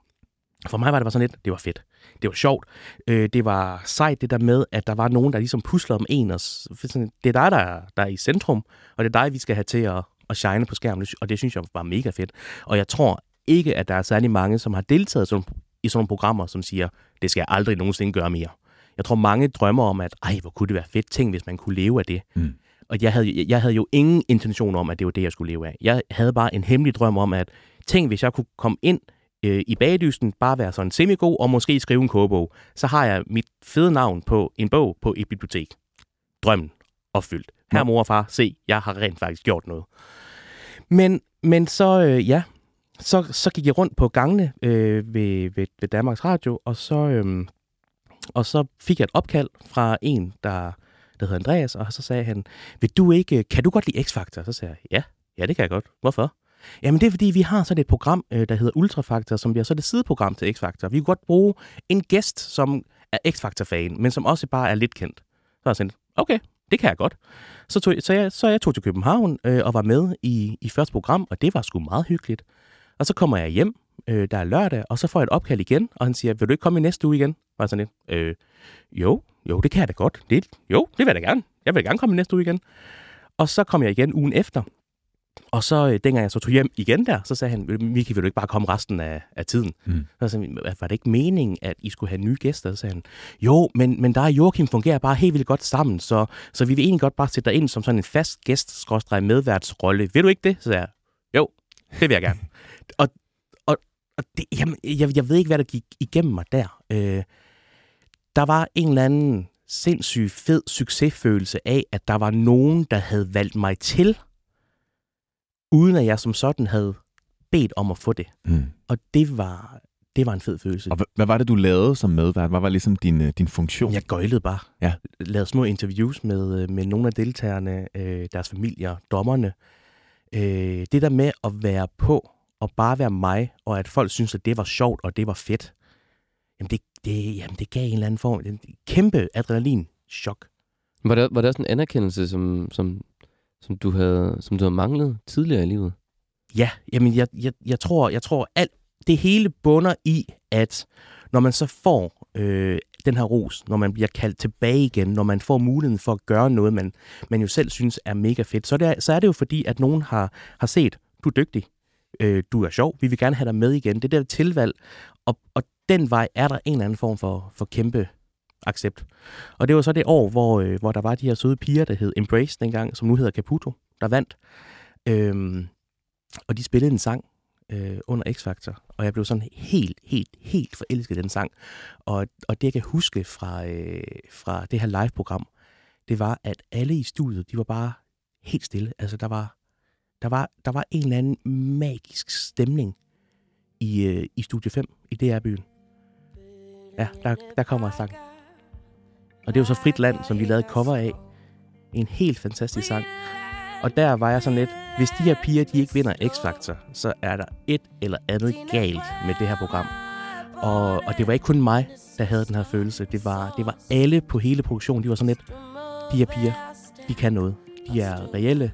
For mig var det bare sådan lidt, det var fedt. Det var sjovt. Øh, det var sejt det der med, at der var nogen, der ligesom puslede om en. Og sådan, det er dig, der er, der er i centrum, og det er dig, vi skal have til at, at shine på skærmen. Og det synes jeg var mega fedt. Og jeg tror ikke, at der er særlig mange, som har deltaget som i sådan nogle programmer, som siger, det skal jeg aldrig nogensinde gøre mere. Jeg tror, mange drømmer om, at ej, hvor kunne det være fedt ting, hvis man kunne leve af det. Mm. Og jeg havde, jeg havde jo ingen intention om, at det var det, jeg skulle leve af. Jeg havde bare en hemmelig drøm om, at tænk, hvis jeg kunne komme ind øh, i bagdysten, bare være sådan semigod og måske skrive en kogebog, så har jeg mit fede navn på en bog på et bibliotek. Drømmen opfyldt. Her, mor og far, se, jeg har rent faktisk gjort noget. Men, men så, øh, ja... Så, så gik jeg rundt på gangene øh, ved, ved, ved Danmarks Radio, og så, øh, og så fik jeg et opkald fra en, der, der hedder Andreas, og så sagde han, Vil du ikke, kan du godt lide X-Factor? Så sagde jeg, ja, ja, det kan jeg godt. Hvorfor? Jamen det er, fordi vi har sådan et program, der hedder Ultrafaktor, som bliver så det sideprogram til X-Factor. Vi kan godt bruge en gæst, som er X-Factor-fan, men som også bare er lidt kendt. Så var jeg sådan, okay. Det kan jeg godt. Så, tog, så, jeg, så jeg tog til København øh, og var med i, i første program, og det var sgu meget hyggeligt. Og så kommer jeg hjem, øh, der er lørdag, og så får jeg et opkald igen, og han siger, vil du ikke komme i næste uge igen? Var sådan lidt, øh, jo, jo, det kan jeg da godt. Det, jo, det vil jeg da gerne. Jeg vil gerne komme i næste uge igen. Og så kom jeg igen ugen efter, og så øh, dengang jeg så tog hjem igen der, så sagde han, Micki, vil du ikke bare komme resten af, af tiden? Mm. Så sagde han, var det ikke meningen, at I skulle have nye gæster? Så sagde han, jo, men, men der og Joachim fungerer bare helt vildt godt sammen, så, så vi vil egentlig godt bare sætte dig ind som sådan en fast gæst-medværtsrolle. Vil du ikke det? Så sagde jeg, jo, det vil jeg gerne. Og, og, og det, jamen, jeg, jeg ved ikke, hvad der gik igennem mig der. Øh, der var en eller anden sindssyg fed succesfølelse af, at der var nogen, der havde valgt mig til, uden at jeg som sådan havde bedt om at få det. Mm. Og det var, det var en fed følelse. Og hvad var det, du lavede som medvært? Hvad var ligesom din, din funktion? Jeg gøjlede bare. Ja. Lavede små interviews med, med nogle af deltagerne, øh, deres familier, dommerne. Øh, det der med at være på, og bare være mig, og at folk synes, at det var sjovt, og det var fedt, jamen det, det, jamen det gav en eller anden form. En kæmpe adrenalin-chok. Var der, var der også en anerkendelse, som, som, som, du havde, som du havde manglet tidligere i livet? Ja, jamen jeg, jeg, jeg tror, jeg tror alt, det hele bunder i, at når man så får øh, den her ros, når man bliver kaldt tilbage igen, når man får muligheden for at gøre noget, man, man jo selv synes er mega fedt, så, det er, så er det jo fordi, at nogen har, har set, du er dygtig, øh, du er sjov, vi vil gerne have dig med igen. Det der tilvalg, og, og den vej er der en eller anden form for, for kæmpe accept. Og det var så det år, hvor, øh, hvor der var de her søde piger, der hed Embrace dengang, som nu hedder Caputo, der vandt. Øhm, og de spillede en sang øh, under X-Factor, og jeg blev sådan helt, helt, helt forelsket i den sang. Og, og det, jeg kan huske fra, øh, fra det her live-program, det var, at alle i studiet, de var bare helt stille. Altså, der var... Der var, der var en eller anden magisk stemning i, øh, i Studie fem, i D R-byen. Ja, der, der kommer en sang. Og det er jo så Frit Land, som vi lavede cover af. En helt fantastisk sang. Og der var jeg sådan lidt, hvis de her piger, de ikke vinder X-Factor, så er der et eller andet galt med det her program. Og, og det var ikke kun mig, der havde den her følelse. Det var, det var alle på hele produktionen. De var sådan lidt, de her piger, de kan noget. De er reelle.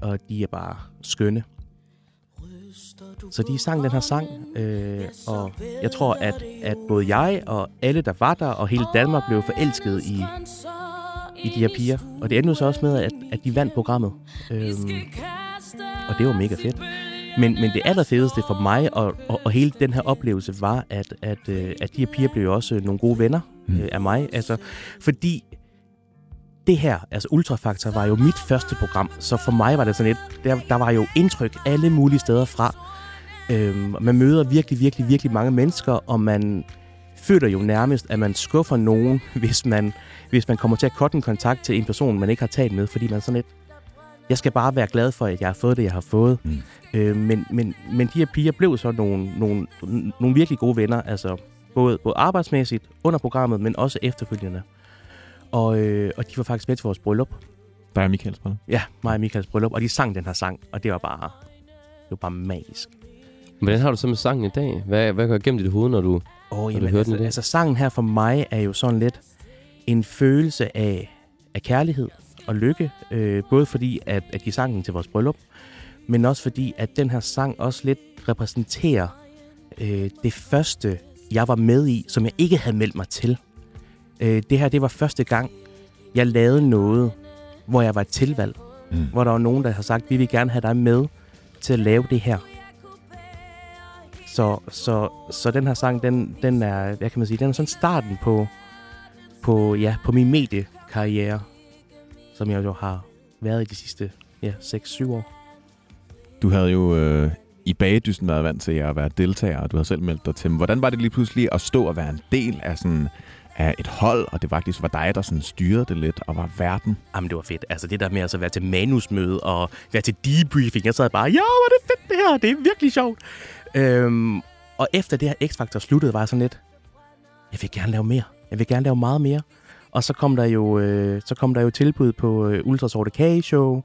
Og de er bare skønne. Så de sang den her sang, øh, og jeg tror, at, at både jeg og alle, der var der, og hele Danmark blev forelsket i, i de her piger. Og det endte så også med, at, at de vandt programmet. Øh, og det var mega fedt. Men, men det allerfedeste for mig og, og, og hele den her oplevelse var, at, at, at de her piger blev også nogle gode venner mm. øh, af mig. Altså, fordi... Det her, altså Ultrafaktor, var jo mit første program, så for mig var det sådan et, der, der var jo indtryk alle mulige steder fra. Øhm, man møder virkelig, virkelig, virkelig mange mennesker, og man føler jo nærmest, at man skuffer nogen, hvis man, hvis man kommer til at cutte en kontakt til en person, man ikke har talt med, fordi man sådan lidt, jeg skal bare være glad for, at jeg har fået det, jeg har fået. Mm. Øh, men, men, men de her piger blev så nogle, nogle, nogle virkelig gode venner, altså både, både arbejdsmæssigt, under programmet, men også efterfølgende. Og, øh, og de var faktisk med til vores bryllup. Der er Mikaels bryllup? Ja, mig og Mikaels bryllup, og de sang den her sang, og det var bare, det var bare magisk. Hvordan har du så med sangen i dag? Hvad, hvad går gennem dit hoved, når du, oh, når jamen, du hører altså, den i dag? Altså, sangen her for mig er jo sådan lidt en følelse af, af kærlighed og lykke. Øh, både fordi, at, at de sang den til vores bryllup, men også fordi, at den her sang også lidt repræsenterer øh, det første, jeg var med i, som jeg ikke havde meldt mig til. Øh, det her, det var første gang, jeg lavede noget, hvor jeg var et tilvalg. Mm. Hvor der var nogen, der havde sagt, vi vil gerne have dig med til at lave det her. Så, så, så den her sang, den, den er, hvad kan man sige, den er sådan starten på, på, ja, på min mediekarriere, som jeg jo har været i de sidste ja, seks syv år. Du havde jo øh, i bagedysten været vant til at være deltager, og du havde selv meldt dig til. Hvordan var det lige pludselig at stå og være en del af, sådan, af et hold, og det faktisk var dig, der sådan styrede det lidt og var verden? Jamen, det var fedt. Altså det der med at være til manusmøde og være til debriefing, jeg sad bare, ja, hvor er det fedt det her, det er virkelig sjovt. Øhm, og efter det her X-Factor sluttede, var jeg sådan lidt, jeg vil gerne lave mere. Jeg vil gerne lave meget mere. Og så kom der jo, øh, så kom der jo tilbud på øh, Ultrasorte Kage-show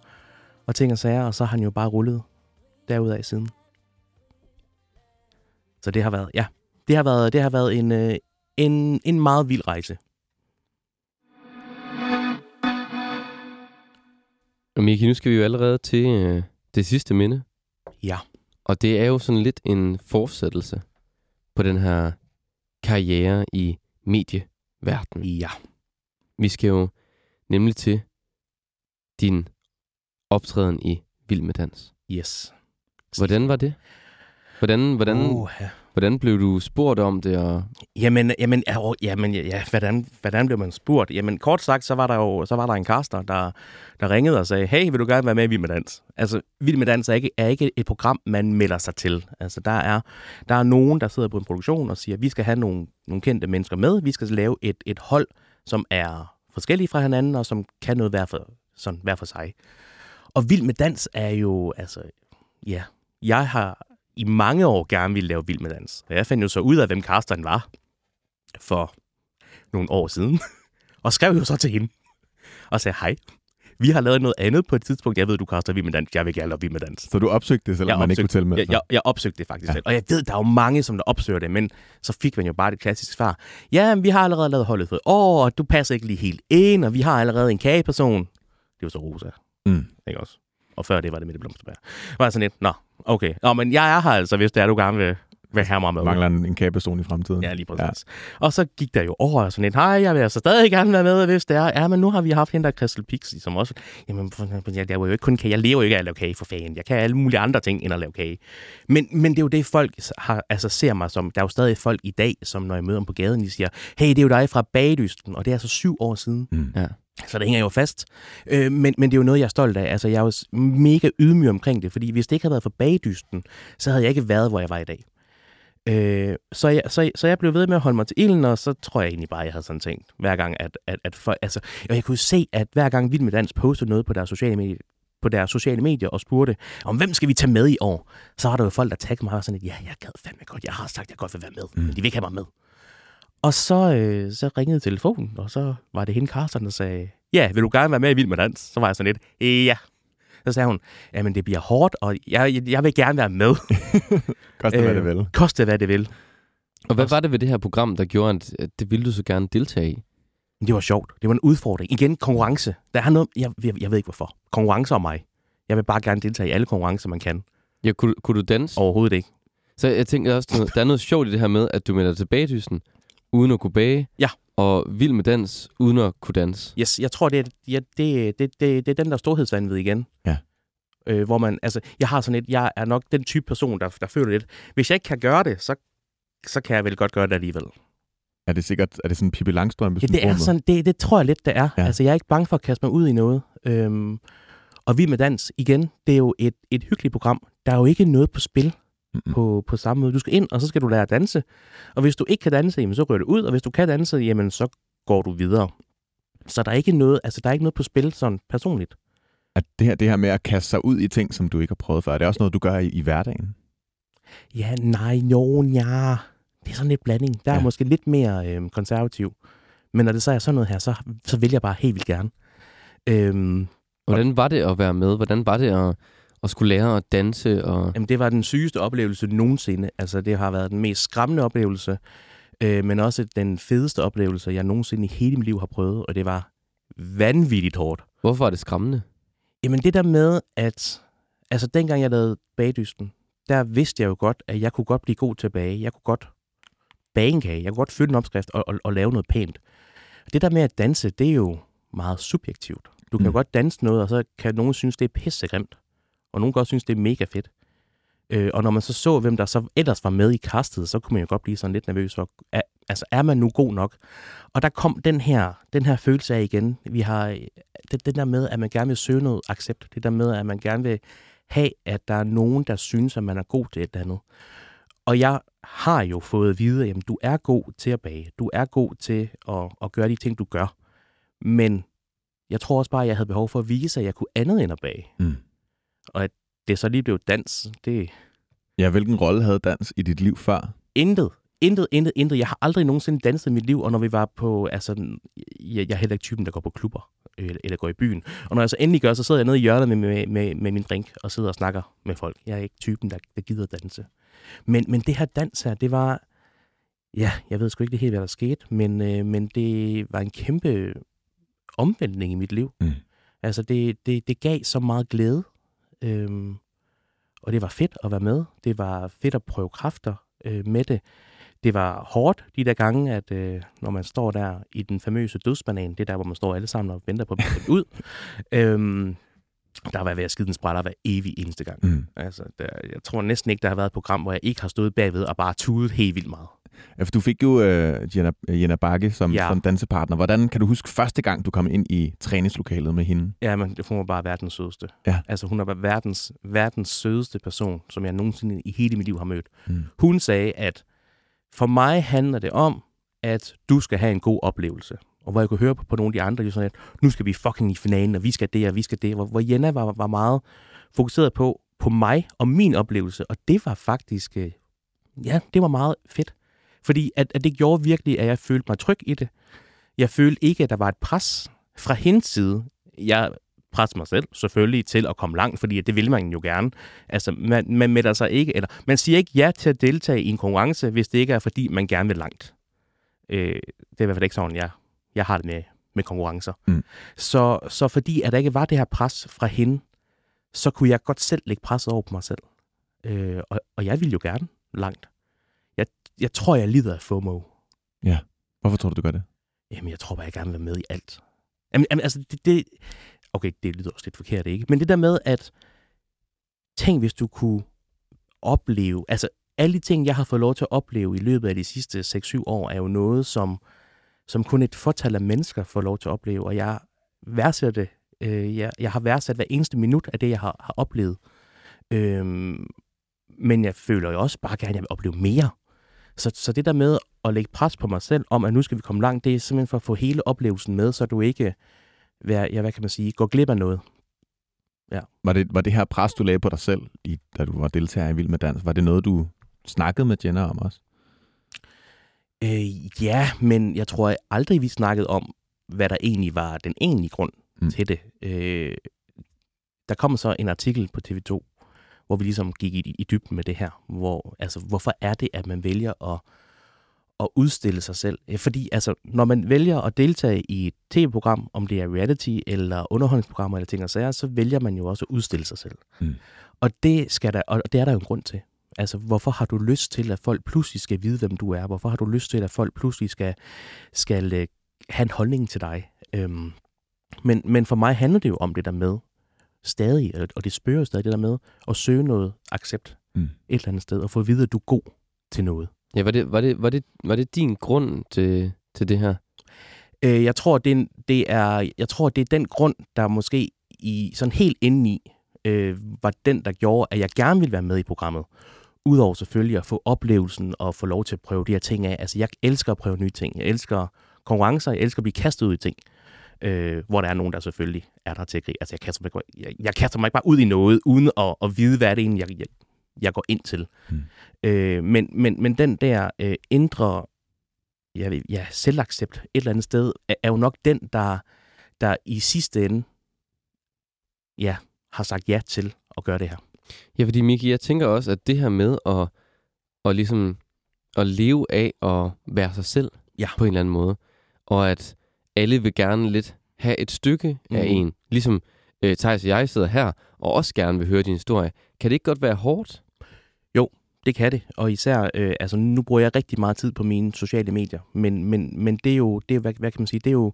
og ting og sager, og så har han jo bare rullet derudaf siden. Så det har været, ja, det har været, det har været en, øh, en, en meget vild rejse. Og Micki, nu skal vi jo allerede til øh, det sidste minde. Ja. Og det er jo sådan lidt en fortsættelse på den her karriere i medieverdenen. Ja. Vi skal jo nemlig til din optræden i Vild Med Dans. Yes. Hvordan var det? Hvordan, hvordan, oh, ja. hvordan blev du spurgt om det? Og... Jamen, jamen, oh, jamen ja, hvordan, hvordan blev man spurgt? Jamen, kort sagt, så var der jo så var der en caster, der, der ringede og sagde, hey, vil du gerne være med i Vild Med Dans? Altså, Vild Med Dans er ikke, er ikke et program, man melder sig til. Altså, der er, der er nogen, der sidder på en produktion og siger, vi skal have nogle, nogle kendte mennesker med, vi skal lave et, et hold, som er forskellige fra hinanden, og som kan noget hver for, sådan, hver for sig. Og Vild Med Dans er jo, altså, ja, jeg har i mange år gerne ville lave Vild Med Dans. Og jeg fandt jo så ud af, hvem Carsten var for nogle år siden, og skrev jo så til hende, og sagde, hej, vi har lavet noget andet på et tidspunkt, jeg ved, du kaster Vild Med Dans, jeg vil gerne lave Vild Med Dans. Så du opsøgte det, selvom jeg man opsøgte, ikke kunne tælle med? Jeg, jeg, jeg opsøgte det faktisk ja. selv, og jeg ved, der er jo mange, som der opsøger det, men så fik man jo bare det klassiske svar. Ja, vi har allerede lavet holdet for år, og du passer ikke lige helt ind, og vi har allerede en kageperson. Det var så Rosa, mm. ikke også? Og før det var det med det blomsterbær. Var sådan lidt, nå, okay. Nå, men jeg er her altså, hvis det er, du gerne vil, vil have mig med. Mangler en, en kageperson i fremtiden. Ja, lige præcis. Ja. Og så gik der jo over sådan lidt, hej, jeg vil altså stadig gerne være med, hvis det er. Ja, men nu har vi haft hende der Christel Pix, som også, jamen, jeg laver jo ikke kun kage. Jeg lever jo ikke af at lave kage for fanden. Jeg kan alle mulige andre ting, end at lave kage. Men, men det er jo det, folk har, altså, ser mig som. Der er jo stadig folk i dag, som når jeg møder dem på gaden, de siger, hey, det er jo dig fra Bagedysten, og det er altså syv år siden. Mm. Ja. Så det hænger jo fast. Øh, men, men det er jo noget, jeg er stolt af. Altså, jeg er jo mega ydmyg omkring det, fordi hvis det ikke havde været for Bagedysten, så havde jeg ikke været, hvor jeg var i dag. Øh, så, jeg, så, så jeg blev ved med at holde mig til ilden, og så tror jeg egentlig bare, jeg havde sådan tænkt, hver gang at... at, at for, altså, og jeg kunne se, at hver gang Vild Med Dans postede noget på deres sociale medier, på deres sociale medier og spurgte, om hvem skal vi tage med i år? Så var der jo folk, der taggede mig og sådan, at ja, jeg gad fandme godt, jeg har sagt, jeg godt vil være med, mm. men de vil ikke have mig med. Og så, øh, så ringede telefonen, og så var det hende, Carsten, der sagde, ja, vil du gerne være med i Vild Med Dans? Så var jeg sådan lidt, ja. Så sagde hun, jamen det bliver hårdt, og jeg, jeg vil gerne være med. Koste øh, hvad det vil. Koste hvad det vil. Og hvad var det ved det her program, der gjorde, at det ville du så gerne deltage i? Det var sjovt. Det var en udfordring. Igen, konkurrence. Der er noget, jeg, jeg, jeg ved ikke hvorfor. Konkurrence om mig. Jeg vil bare gerne deltage i alle konkurrencer, man kan. Ja, kunne, kunne du danse? Overhovedet ikke. Så jeg tænkte også, der er noget sjovt i det her med, at du melder tilbage dysen uden at kunne bage, ja. Og Vild Med Dans, uden at kunne danse. Yes, jeg tror, det er, ja, det, det, det, det er den der storhedsvanvid igen. Ja. Øh, hvor man, altså, jeg har sådan et, jeg er nok den type person, der, der føler lidt, hvis jeg ikke kan gøre det, så, så kan jeg vel godt gøre det alligevel. Er det sikkert, er det sådan en Pippi Langstrømpe? Ja, det er sådan, det, det tror jeg lidt, det er. Ja. Altså, jeg er ikke bange for at kaste mig ud i noget. Øhm, og Vild Med Dans, igen, det er jo et, et hyggeligt program. Der er jo ikke noget på spil. mm-hmm. på, på samme måde. Du skal ind, og så skal du lære at danse. Og hvis du ikke kan danse, jamen, så rører du ud. Og hvis du kan danse, jamen, så går du videre. Så der er ikke noget, altså, der er ikke noget på spil sådan personligt. At det her, det her med at kaste sig ud i ting, som du ikke har prøvet før, er det også noget, du gør i, i hverdagen? Ja, nej, jo, ja. Det er sådan lidt blanding. Der er ja. måske lidt mere øh, konservativ. Men når det så er sådan noget her, så, så vil jeg bare helt vildt gerne. Øhm, Hvordan var det at være med? Hvordan var det at, at skulle lære at danse? Og... Jamen, det var den sygeste oplevelse nogensinde. Altså, det har været den mest skræmmende oplevelse, øh, men også den fedeste oplevelse, jeg nogensinde i hele mit liv har prøvet. Og det var vanvittigt hårdt. Hvorfor var det skræmmende? Jamen, det der med, at altså, dengang jeg lavede Bagedysten, der vidste jeg jo godt, at jeg kunne godt blive god til at bage. Jeg kunne godt bage en kage. Jeg kunne godt fylde en opskrift og, og, og lave noget pænt. Det der med at danse, det er jo meget subjektivt. Du kan mm. godt danse noget, og så kan nogen synes, det er pissegrimt. Og nogen kan også synes, det er mega fedt. Øh, og når man så så, hvem der så ellers var med i castet, så kunne man jo godt blive sådan lidt nervøs for, er, altså er man nu god nok? Og der kom den her, den her følelse af igen. Vi har det, det der med, at man gerne vil søge noget accept. Det der med, at man gerne vil have, at der er nogen, der synes, at man er god til et eller andet. Og jeg har jo fået at vide, at du er god til at bage. Du er god til at, at gøre de ting, du gør. Men jeg tror også bare, at jeg havde behov for at vise, at jeg kunne andet end at bage. Mm. Og at det så lige blev dans, det... Ja, hvilken rolle havde dans i dit liv før? Intet. Intet, intet, intet. Jeg har aldrig nogensinde danset i mit liv, og når vi var på... Altså, jeg, jeg er heller ikke typen, der går på klubber eller, eller går i byen. Og når jeg så endelig gør, så sidder jeg nede i hjørnet med, med, med, med min drink og sidder og snakker med folk. Jeg er ikke typen, der, der gider danse. Men, men det her dans her, det var... Ja, jeg ved sgu ikke helt, hvad der skete, men, øh, men det var en kæmpe... omvæltning i mit liv. Mm. Altså, det, det, det gav så meget glæde. Øhm, og det var fedt at være med. Det var fedt at prøve kræfter øh, med det. Det var hårdt de der gange, at øh, når man står der i den famøse dødsbanan, det der, hvor man står alle sammen og venter på at blive ud, øhm, der var ved at skide en sprætter hver evig eneste gang. Mm. Altså, der, jeg tror næsten ikke, der har været et program, hvor jeg ikke har stået bagved og bare tudet helt vildt meget. Ja, for du fik jo øh, Jenna, Jenna Bagge som, ja. som dansepartner. Hvordan kan du huske første gang, du kom ind i træningslokalet med hende? Ja, men hun var bare verdens sødeste. Ja. Altså, hun var verdens, verdens sødeste person, som jeg nogensinde i hele mit liv har mødt. Mm. Hun sagde, at for mig handler det om, at du skal have en god oplevelse. Og hvor jeg kunne høre på, på nogle af de andre, de sådan, at nu skal vi fucking i finalen, og vi skal det, og vi skal det. Hvor, hvor Jenna var, var meget fokuseret på, på mig og min oplevelse. Og det var faktisk, øh, ja, det var meget fedt. Fordi at, at det gjorde virkelig, at jeg følte mig tryg i det. Jeg følte ikke, at der var et pres fra hendes side. Jeg pressede mig selv selvfølgelig til at komme langt, fordi det ville man jo gerne. Altså, man, man melder sig ikke, eller man siger ikke ja til at deltage i en konkurrence, hvis det ikke er, fordi man gerne vil langt. Øh, det er i hvert fald ikke sådan, jeg, jeg har det med, med konkurrencer. Mm. Så, så fordi at der ikke var det her pres fra hende, så kunne jeg godt selv lægge presset over på mig selv. Øh, og, og jeg ville jo gerne langt. Jeg, jeg tror, jeg lider af FOMO. Ja. Hvorfor tror du, du gør det? Jamen, jeg tror bare, jeg gerne vil være med i alt. Jamen, jamen altså, det, det... Okay, det lyder også lidt forkert, ikke? Men det der med, at... Tænk, hvis du kunne opleve... Altså, alle de ting, jeg har fået lov til at opleve i løbet af de sidste seks syv år, er jo noget, som, som kun et fortal af mennesker får lov til at opleve. Og jeg værdsætter det. Øh, jeg, jeg har værdsat hver eneste minut af det, jeg har, har oplevet. Øh, men jeg føler jo også bare gerne, at jeg vil opleve mere. Så, så det der med at lægge pres på mig selv om, at nu skal vi komme langt, det er simpelthen for at få hele oplevelsen med, så du ikke, ja, hvad kan man sige, går glip af noget. Ja. Var det, var det her pres, du lagde på dig selv, i, da du var deltager i Vild Med Dans, var det noget, du snakkede med Jenna om også? Øh, ja, men jeg tror aldrig, vi snakkede om, hvad der egentlig var den egentlige grund mm. til det. Øh, der kom så en artikel på T V to, hvor vi ligesom gik i, i dybden med det her. Hvor, altså, hvorfor er det, at man vælger at, at udstille sig selv? Fordi altså, når man vælger at deltage i et tv-program, om det er reality eller underholdningsprogrammer eller ting og sager, så vælger man jo også at udstille sig selv. Mm. Og, det skal der, og det er der jo en grund til. Altså, hvorfor har du lyst til, at folk pludselig skal vide, hvem du er? Hvorfor har du lyst til, at folk pludselig skal, skal have en holdning til dig? Øhm, men, men for mig handler det jo om det der med, stadig, og det spørger stadig det der med at søge noget accept mm. et eller andet sted, og få at vide, at du er god til noget. Ja, var det, var det, var det, var det din grund til, til det her? Øh, jeg, tror, det, det er, jeg tror, det er den grund, der måske i, sådan helt indeni, øh, var den, der gjorde, at jeg gerne ville være med i programmet, Udover selvfølgelig at få oplevelsen og få lov til at prøve de her ting af. Altså, jeg elsker at prøve nye ting. Jeg elsker konkurrencer. Jeg elsker at blive kastet ud i ting. Øh, hvor der er nogen, der selvfølgelig er der til at gribe. Altså, jeg kaster mig, jeg, jeg kaster mig ikke bare ud i noget, uden at, at vide, hvad det egentlig jeg, jeg, jeg går ind til. Mm. Øh, men, men, men den der øh, indre jeg ved, ja, selvaccept et eller andet sted, er, er jo nok den, der, der i sidste ende ja, har sagt ja til at gøre det her. Ja, fordi Micki, jeg tænker også, at det her med at, at, ligesom, at leve af at være sig selv ja. På en eller anden måde, og at alle vil gerne lidt have et stykke mm. af en. Ligesom øh, Theis og jeg sidder her, og også gerne vil høre din historie. Kan det ikke godt være hårdt? Jo, det kan det. Og især, øh, altså nu bruger jeg rigtig meget tid på mine sociale medier, men, men, men det er jo, det er, hvad, hvad kan man sige, det er jo,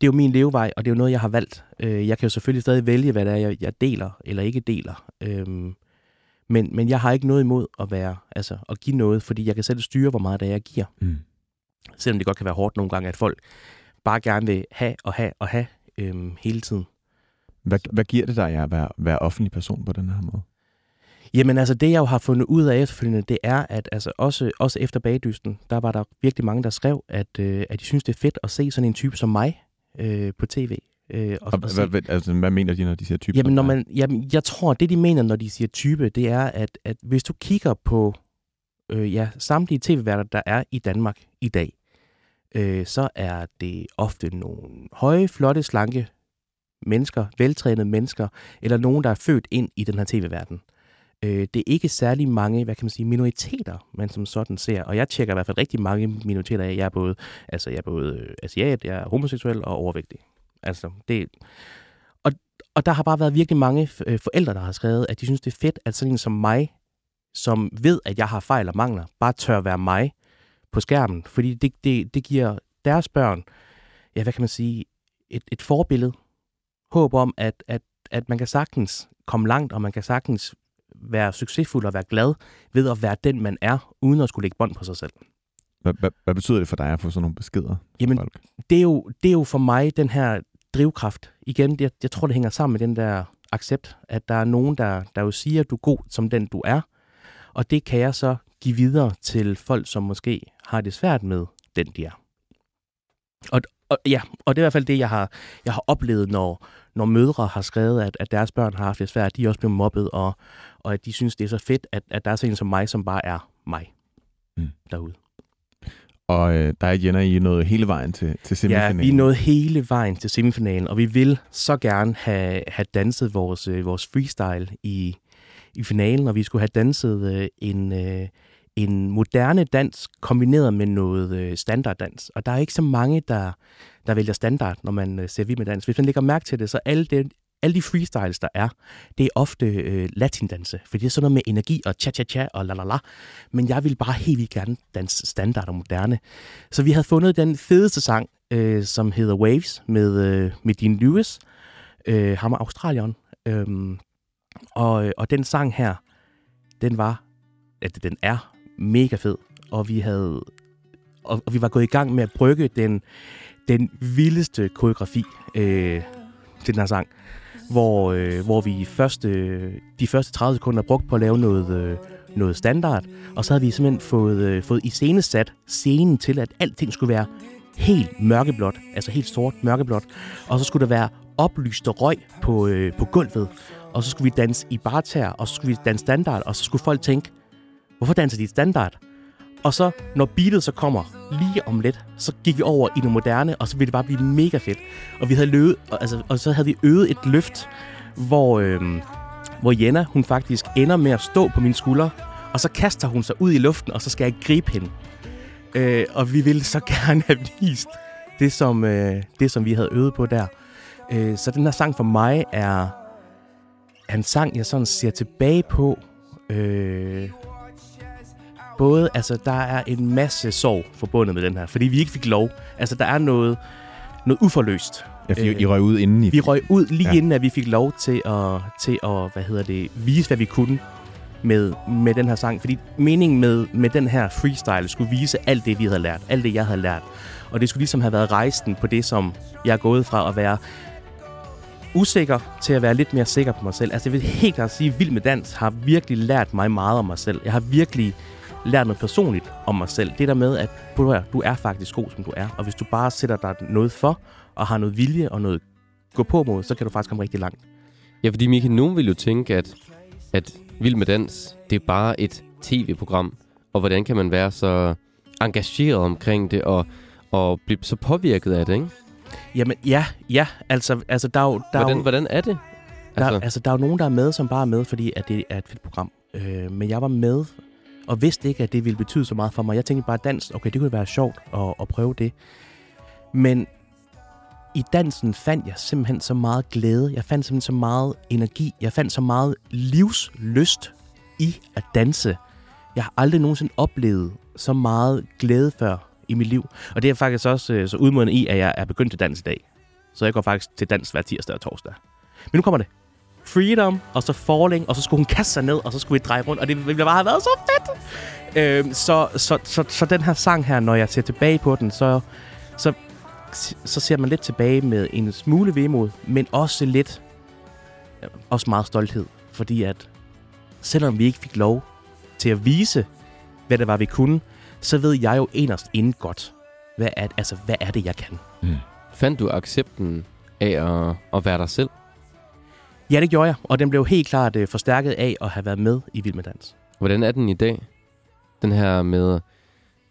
det er jo min levevej, og det er jo noget, jeg har valgt. Jeg kan jo selvfølgelig stadig vælge, hvad det er, jeg deler eller ikke deler. Men, men jeg har ikke noget imod at være, altså at give noget, fordi jeg kan selv styre, hvor meget det er, jeg giver. Mm. Selvom det godt kan være hårdt nogle gange, at folk bare gerne vil have og have og have øhm, hele tiden. Hvad, hvad giver det dig at være, være offentlig person på den her måde? Jamen altså, det jeg jo har fundet ud af efterfølgende, det er, at altså, også, også efter Bagedysten, der var der virkelig mange, der skrev, at, øh, at de synes, det er fedt at se sådan en type som mig, Øh, på tv. Øh, og, og, og hvad, hvad, altså, hvad mener de, når de siger type? Jamen, når man, jamen, jeg tror, det de mener, når de siger type, det er, at, at hvis du kigger på øh, ja, samtlige tv-værter, der er i Danmark i dag, øh, så er det ofte nogle høje, flotte, slanke mennesker, veltrænede mennesker, eller nogen, der er født ind i den her tv-verden. Øh, det er ikke særlig mange, hvad kan man sige, minoriteter, man som sådan ser. Og jeg tjekker i hvert fald rigtig mange minoriteter af. Jeg er både, altså jeg er både asiat, jeg er homoseksuel og overvægtig. Altså det. Og, og der har bare været virkelig mange forældre, der har skrevet, at de synes, det er fedt, at sådan en som mig, som ved, at jeg har fejl og mangler, bare tør være mig på skærmen. Fordi det, det, det giver deres børn, ja, hvad kan man sige, et, et forbillede. Håb om, at, at, at man kan sagtens komme langt, og man kan sagtens være succesfuld og være glad ved at være den, man er, uden at skulle lægge bånd på sig selv. Hvad betyder det for dig at få sådan nogle beskeder? Jamen, det er, jo, det er jo for mig den her drivkraft. Igen, jeg, jeg tror, det hænger sammen med den der accept, at der er nogen, der, der jo siger, at du er god som den, du er. Og det kan jeg så give videre til folk, som måske har det svært med den, de er. Og, og, ja, og det er i hvert fald det, jeg har, jeg har oplevet, når... Når mødre har skrevet, at, at deres børn har haft det svært, de er også blevet mobbet, og, og at de synes, det er så fedt, at, at der er sådan en som mig, som bare er mig mm. derude. Og øh, der er Jenna, I er nået hele vejen til, til semifinalen. Ja, vi er nået hele vejen til semifinalen, og vi vil så gerne have, have danset vores, øh, vores freestyle i, i finalen, og vi skulle have danset øh, en, øh, en moderne dans kombineret med noget øh, standarddans. Og der er ikke så mange, der... der vælger standard, når man ser Vild Med Dans. Hvis man lægger mærke til det, så alle de, alle de freestyles, der er, det er ofte øh, latindanse, for det er sådan noget med energi og cha-cha-cha og la-la-la. Men jeg ville bare helt vildt gerne danse standard og moderne. Så vi havde fundet den fedeste sang, øh, som hedder Waves, med, øh, med Dean Lewis, øh, ham og Australieren. Øhm, og, og den sang her, den var, at den er mega fed, og vi havde, og, og vi var gået i gang med at brygge den den vildeste koreografi øh, til den her sang, hvor, øh, hvor vi første, de første tredive sekunder brugt på at lave noget, øh, noget standard, og så havde vi simpelthen fået, øh, fået iscenesat scenen til, at alting skulle være helt mørkeblåt, altså helt sort mørkeblåt, og så skulle der være oplyst røg på, øh, på gulvet, og så skulle vi danse i bartær, og så skulle vi danse standard, og så skulle folk tænke, hvorfor danser de standard? Og så, når beatet så kommer lige om lidt, så gik vi over i det moderne, og så ville det bare blive mega fedt. Og, vi havde løbet, og, altså, og så havde vi øvet et løft, hvor, øhm, hvor Jenna, hun faktisk ender med at stå på mine skuldre, og så kaster hun sig ud i luften, og så skal jeg gribe hende. Øh, og vi ville så gerne have vist det, som, øh, det, som vi havde øvet på der. Øh, så den her sang for mig er, er en sang, jeg sådan ser tilbage på. Øh, Både, altså, der er en masse sorg forbundet med den her, fordi vi ikke fik lov. Altså, der er noget, noget uforløst. Ja, for I, I røg ud inden I... Vi røg ud lige ja. Inden, at vi fik lov til at, til at hvad hedder det, vise, hvad vi kunne med, med den her sang. Fordi meningen med, med den her freestyle skulle vise alt det, vi havde lært. Alt det, jeg havde lært. Og det skulle ligesom have været rejsen på det, som jeg er gået fra at være usikker til at være lidt mere sikker på mig selv. Altså jeg vil helt klart sige, at Vild Med Dans har virkelig lært mig meget om mig selv. Jeg har virkelig lært noget personligt om mig selv. Det der med, at du er faktisk god, som du er. Og hvis du bare sætter dig noget for, og har noget vilje og noget gå på mod, så kan du faktisk komme rigtig langt. Ja, fordi Mikael, nogen vil jo tænke, at, at Vild Med Dans, det er bare et tv-program. Og hvordan kan man være så engageret omkring det, og, og blive så påvirket af det, ikke? Jamen, ja, ja. Altså, altså der er jo... Der hvordan, jo hvordan er det? Altså. Der, altså, der er jo nogen, der er med, som bare er med, fordi at det er et fedt program. Øh, men jeg var med, og vidste ikke, at det ville betyde så meget for mig. Jeg tænkte bare, dans, okay, det kunne være sjovt at, at prøve det. Men i dansen fandt jeg simpelthen så meget glæde. Jeg fandt simpelthen så meget energi. Jeg fandt så meget livslyst i at danse. Jeg har aldrig nogensinde oplevet så meget glæde før i mit liv. Og det er faktisk også så udmodende i, at jeg er begyndt til dans i dag. Så jeg går faktisk til dans hver tirsdag og torsdag. Men nu kommer det. Freedom, og så Falling, og så skulle hun kaste sig ned, og så skulle vi dreje rundt, og det ville bare have været så fedt. Øh, så, så, så, så den her sang her, når jeg ser tilbage på den, så, så, så ser man lidt tilbage med en smule vemod, men også lidt, også meget stolthed. Fordi at, selvom vi ikke fik lov til at vise, hvad det var, vi kunne, så ved jeg jo inderst inde godt, hvad er, altså, hvad er det, jeg kan. Mm. Fandt du accepten af at, at være dig selv? Ja, det gjorde jeg, og den blev helt klart øh, forstærket af at have været med i Vild Med Dans. Hvordan er den i dag? Den her med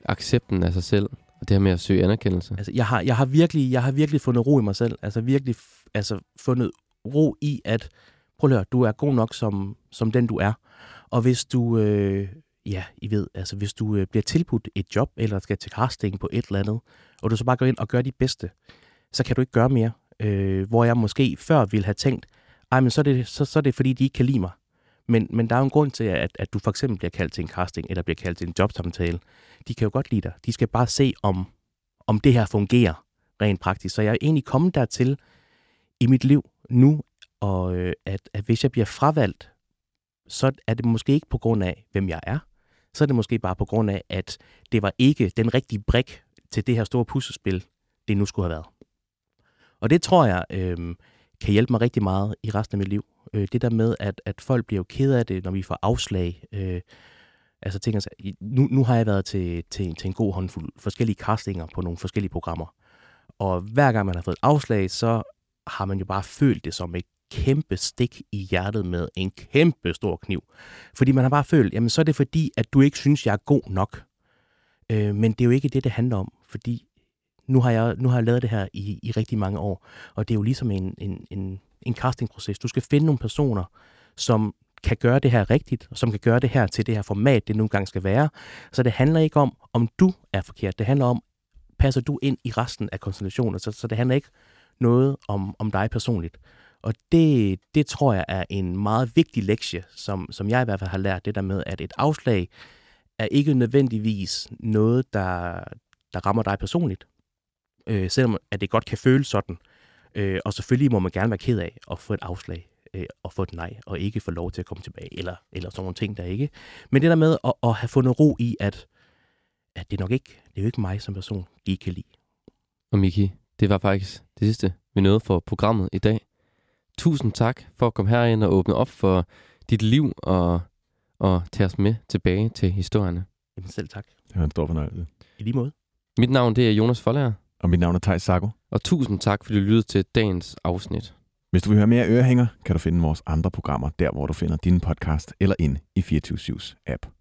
accepten af sig selv, og det her med at søge anerkendelse. Altså, jeg har, jeg har virkelig, jeg har virkelig fundet ro i mig selv. Altså virkelig, f- altså fundet ro i at, prøv at høre, du er god nok som som den du er. Og hvis du, øh, ja, I ved, altså hvis du øh, bliver tilbudt et job eller skal til casting på et eller andet, og du så bare går ind og gør dit bedste, så kan du ikke gøre mere. Øh, hvor jeg måske før ville have tænkt, ej, men så er, det, så, så er det, fordi de ikke kan lide mig. Men, men der er jo en grund til, at, at du for eksempel bliver kaldt til en casting, eller bliver kaldt til en jobsamtale. De kan jo godt lide dig. De skal bare se, om, om det her fungerer rent praktisk. Så jeg er egentlig kommet dertil i mit liv nu, og øh, at, at hvis jeg bliver fravalgt, så er det måske ikke på grund af, hvem jeg er. Så er det måske bare på grund af, at det var ikke den rigtige brik til det her store puslespil, det nu skulle have været. Og det tror jeg... Øh, kan hjælpe mig rigtig meget i resten af mit liv. Øh, det der med, at, at folk bliver jo ked af det, når vi får afslag. Øh, altså tænker sig, nu, nu har jeg været til, til, til en god håndfuld forskellige castinger på nogle forskellige programmer. Og hver gang man har fået et afslag, så har man jo bare følt det som et kæmpe stik i hjertet med en kæmpe stor kniv. Fordi man har bare følt, jamen så er det fordi, at du ikke synes, jeg er god nok. Øh, men det er jo ikke det, det handler om, fordi Nu har, jeg, nu har jeg lavet det her i, i rigtig mange år, og det er jo ligesom en, en, en, en castingproces. Du skal finde nogle personer, som kan gøre det her rigtigt, og som kan gøre det her til det her format, det nogle gange skal være. Så det handler ikke om, om du er forkert. Det handler om, passer du ind i resten af konstellationen. Så, så det handler ikke noget om, om dig personligt. Og det, det tror jeg er en meget vigtig lektie, som, som jeg i hvert fald har lært, det der med, at et afslag er ikke nødvendigvis noget, der, der rammer dig personligt. Øh, selvom at det godt kan føles sådan. Øh, og selvfølgelig må man gerne være ked af at få et afslag, øh, og få et nej, og ikke få lov til at komme tilbage, eller, eller sådan nogle ting, der ikke. Men det der med at, at have fundet ro i, at, at det nok ikke, det er jo ikke mig som person, de ikke kan lide. Og Micki, det var faktisk det sidste, vi nåede for programmet i dag. Tusind tak for at komme herind og åbne op for dit liv, og, og tage os med tilbage til historierne. Jamen selv tak. Det var en stor fornøjelse. I lige måde. Mit navn, det er Jonas Føller. Og mit navn er Theis Sakko. Og tusind tak, fordi du lyttede til dagens afsnit. Hvis du vil høre mere Ørehænger, kan du finde vores andre programmer, der hvor du finder din podcast, eller inde i fireogtyve syv's app.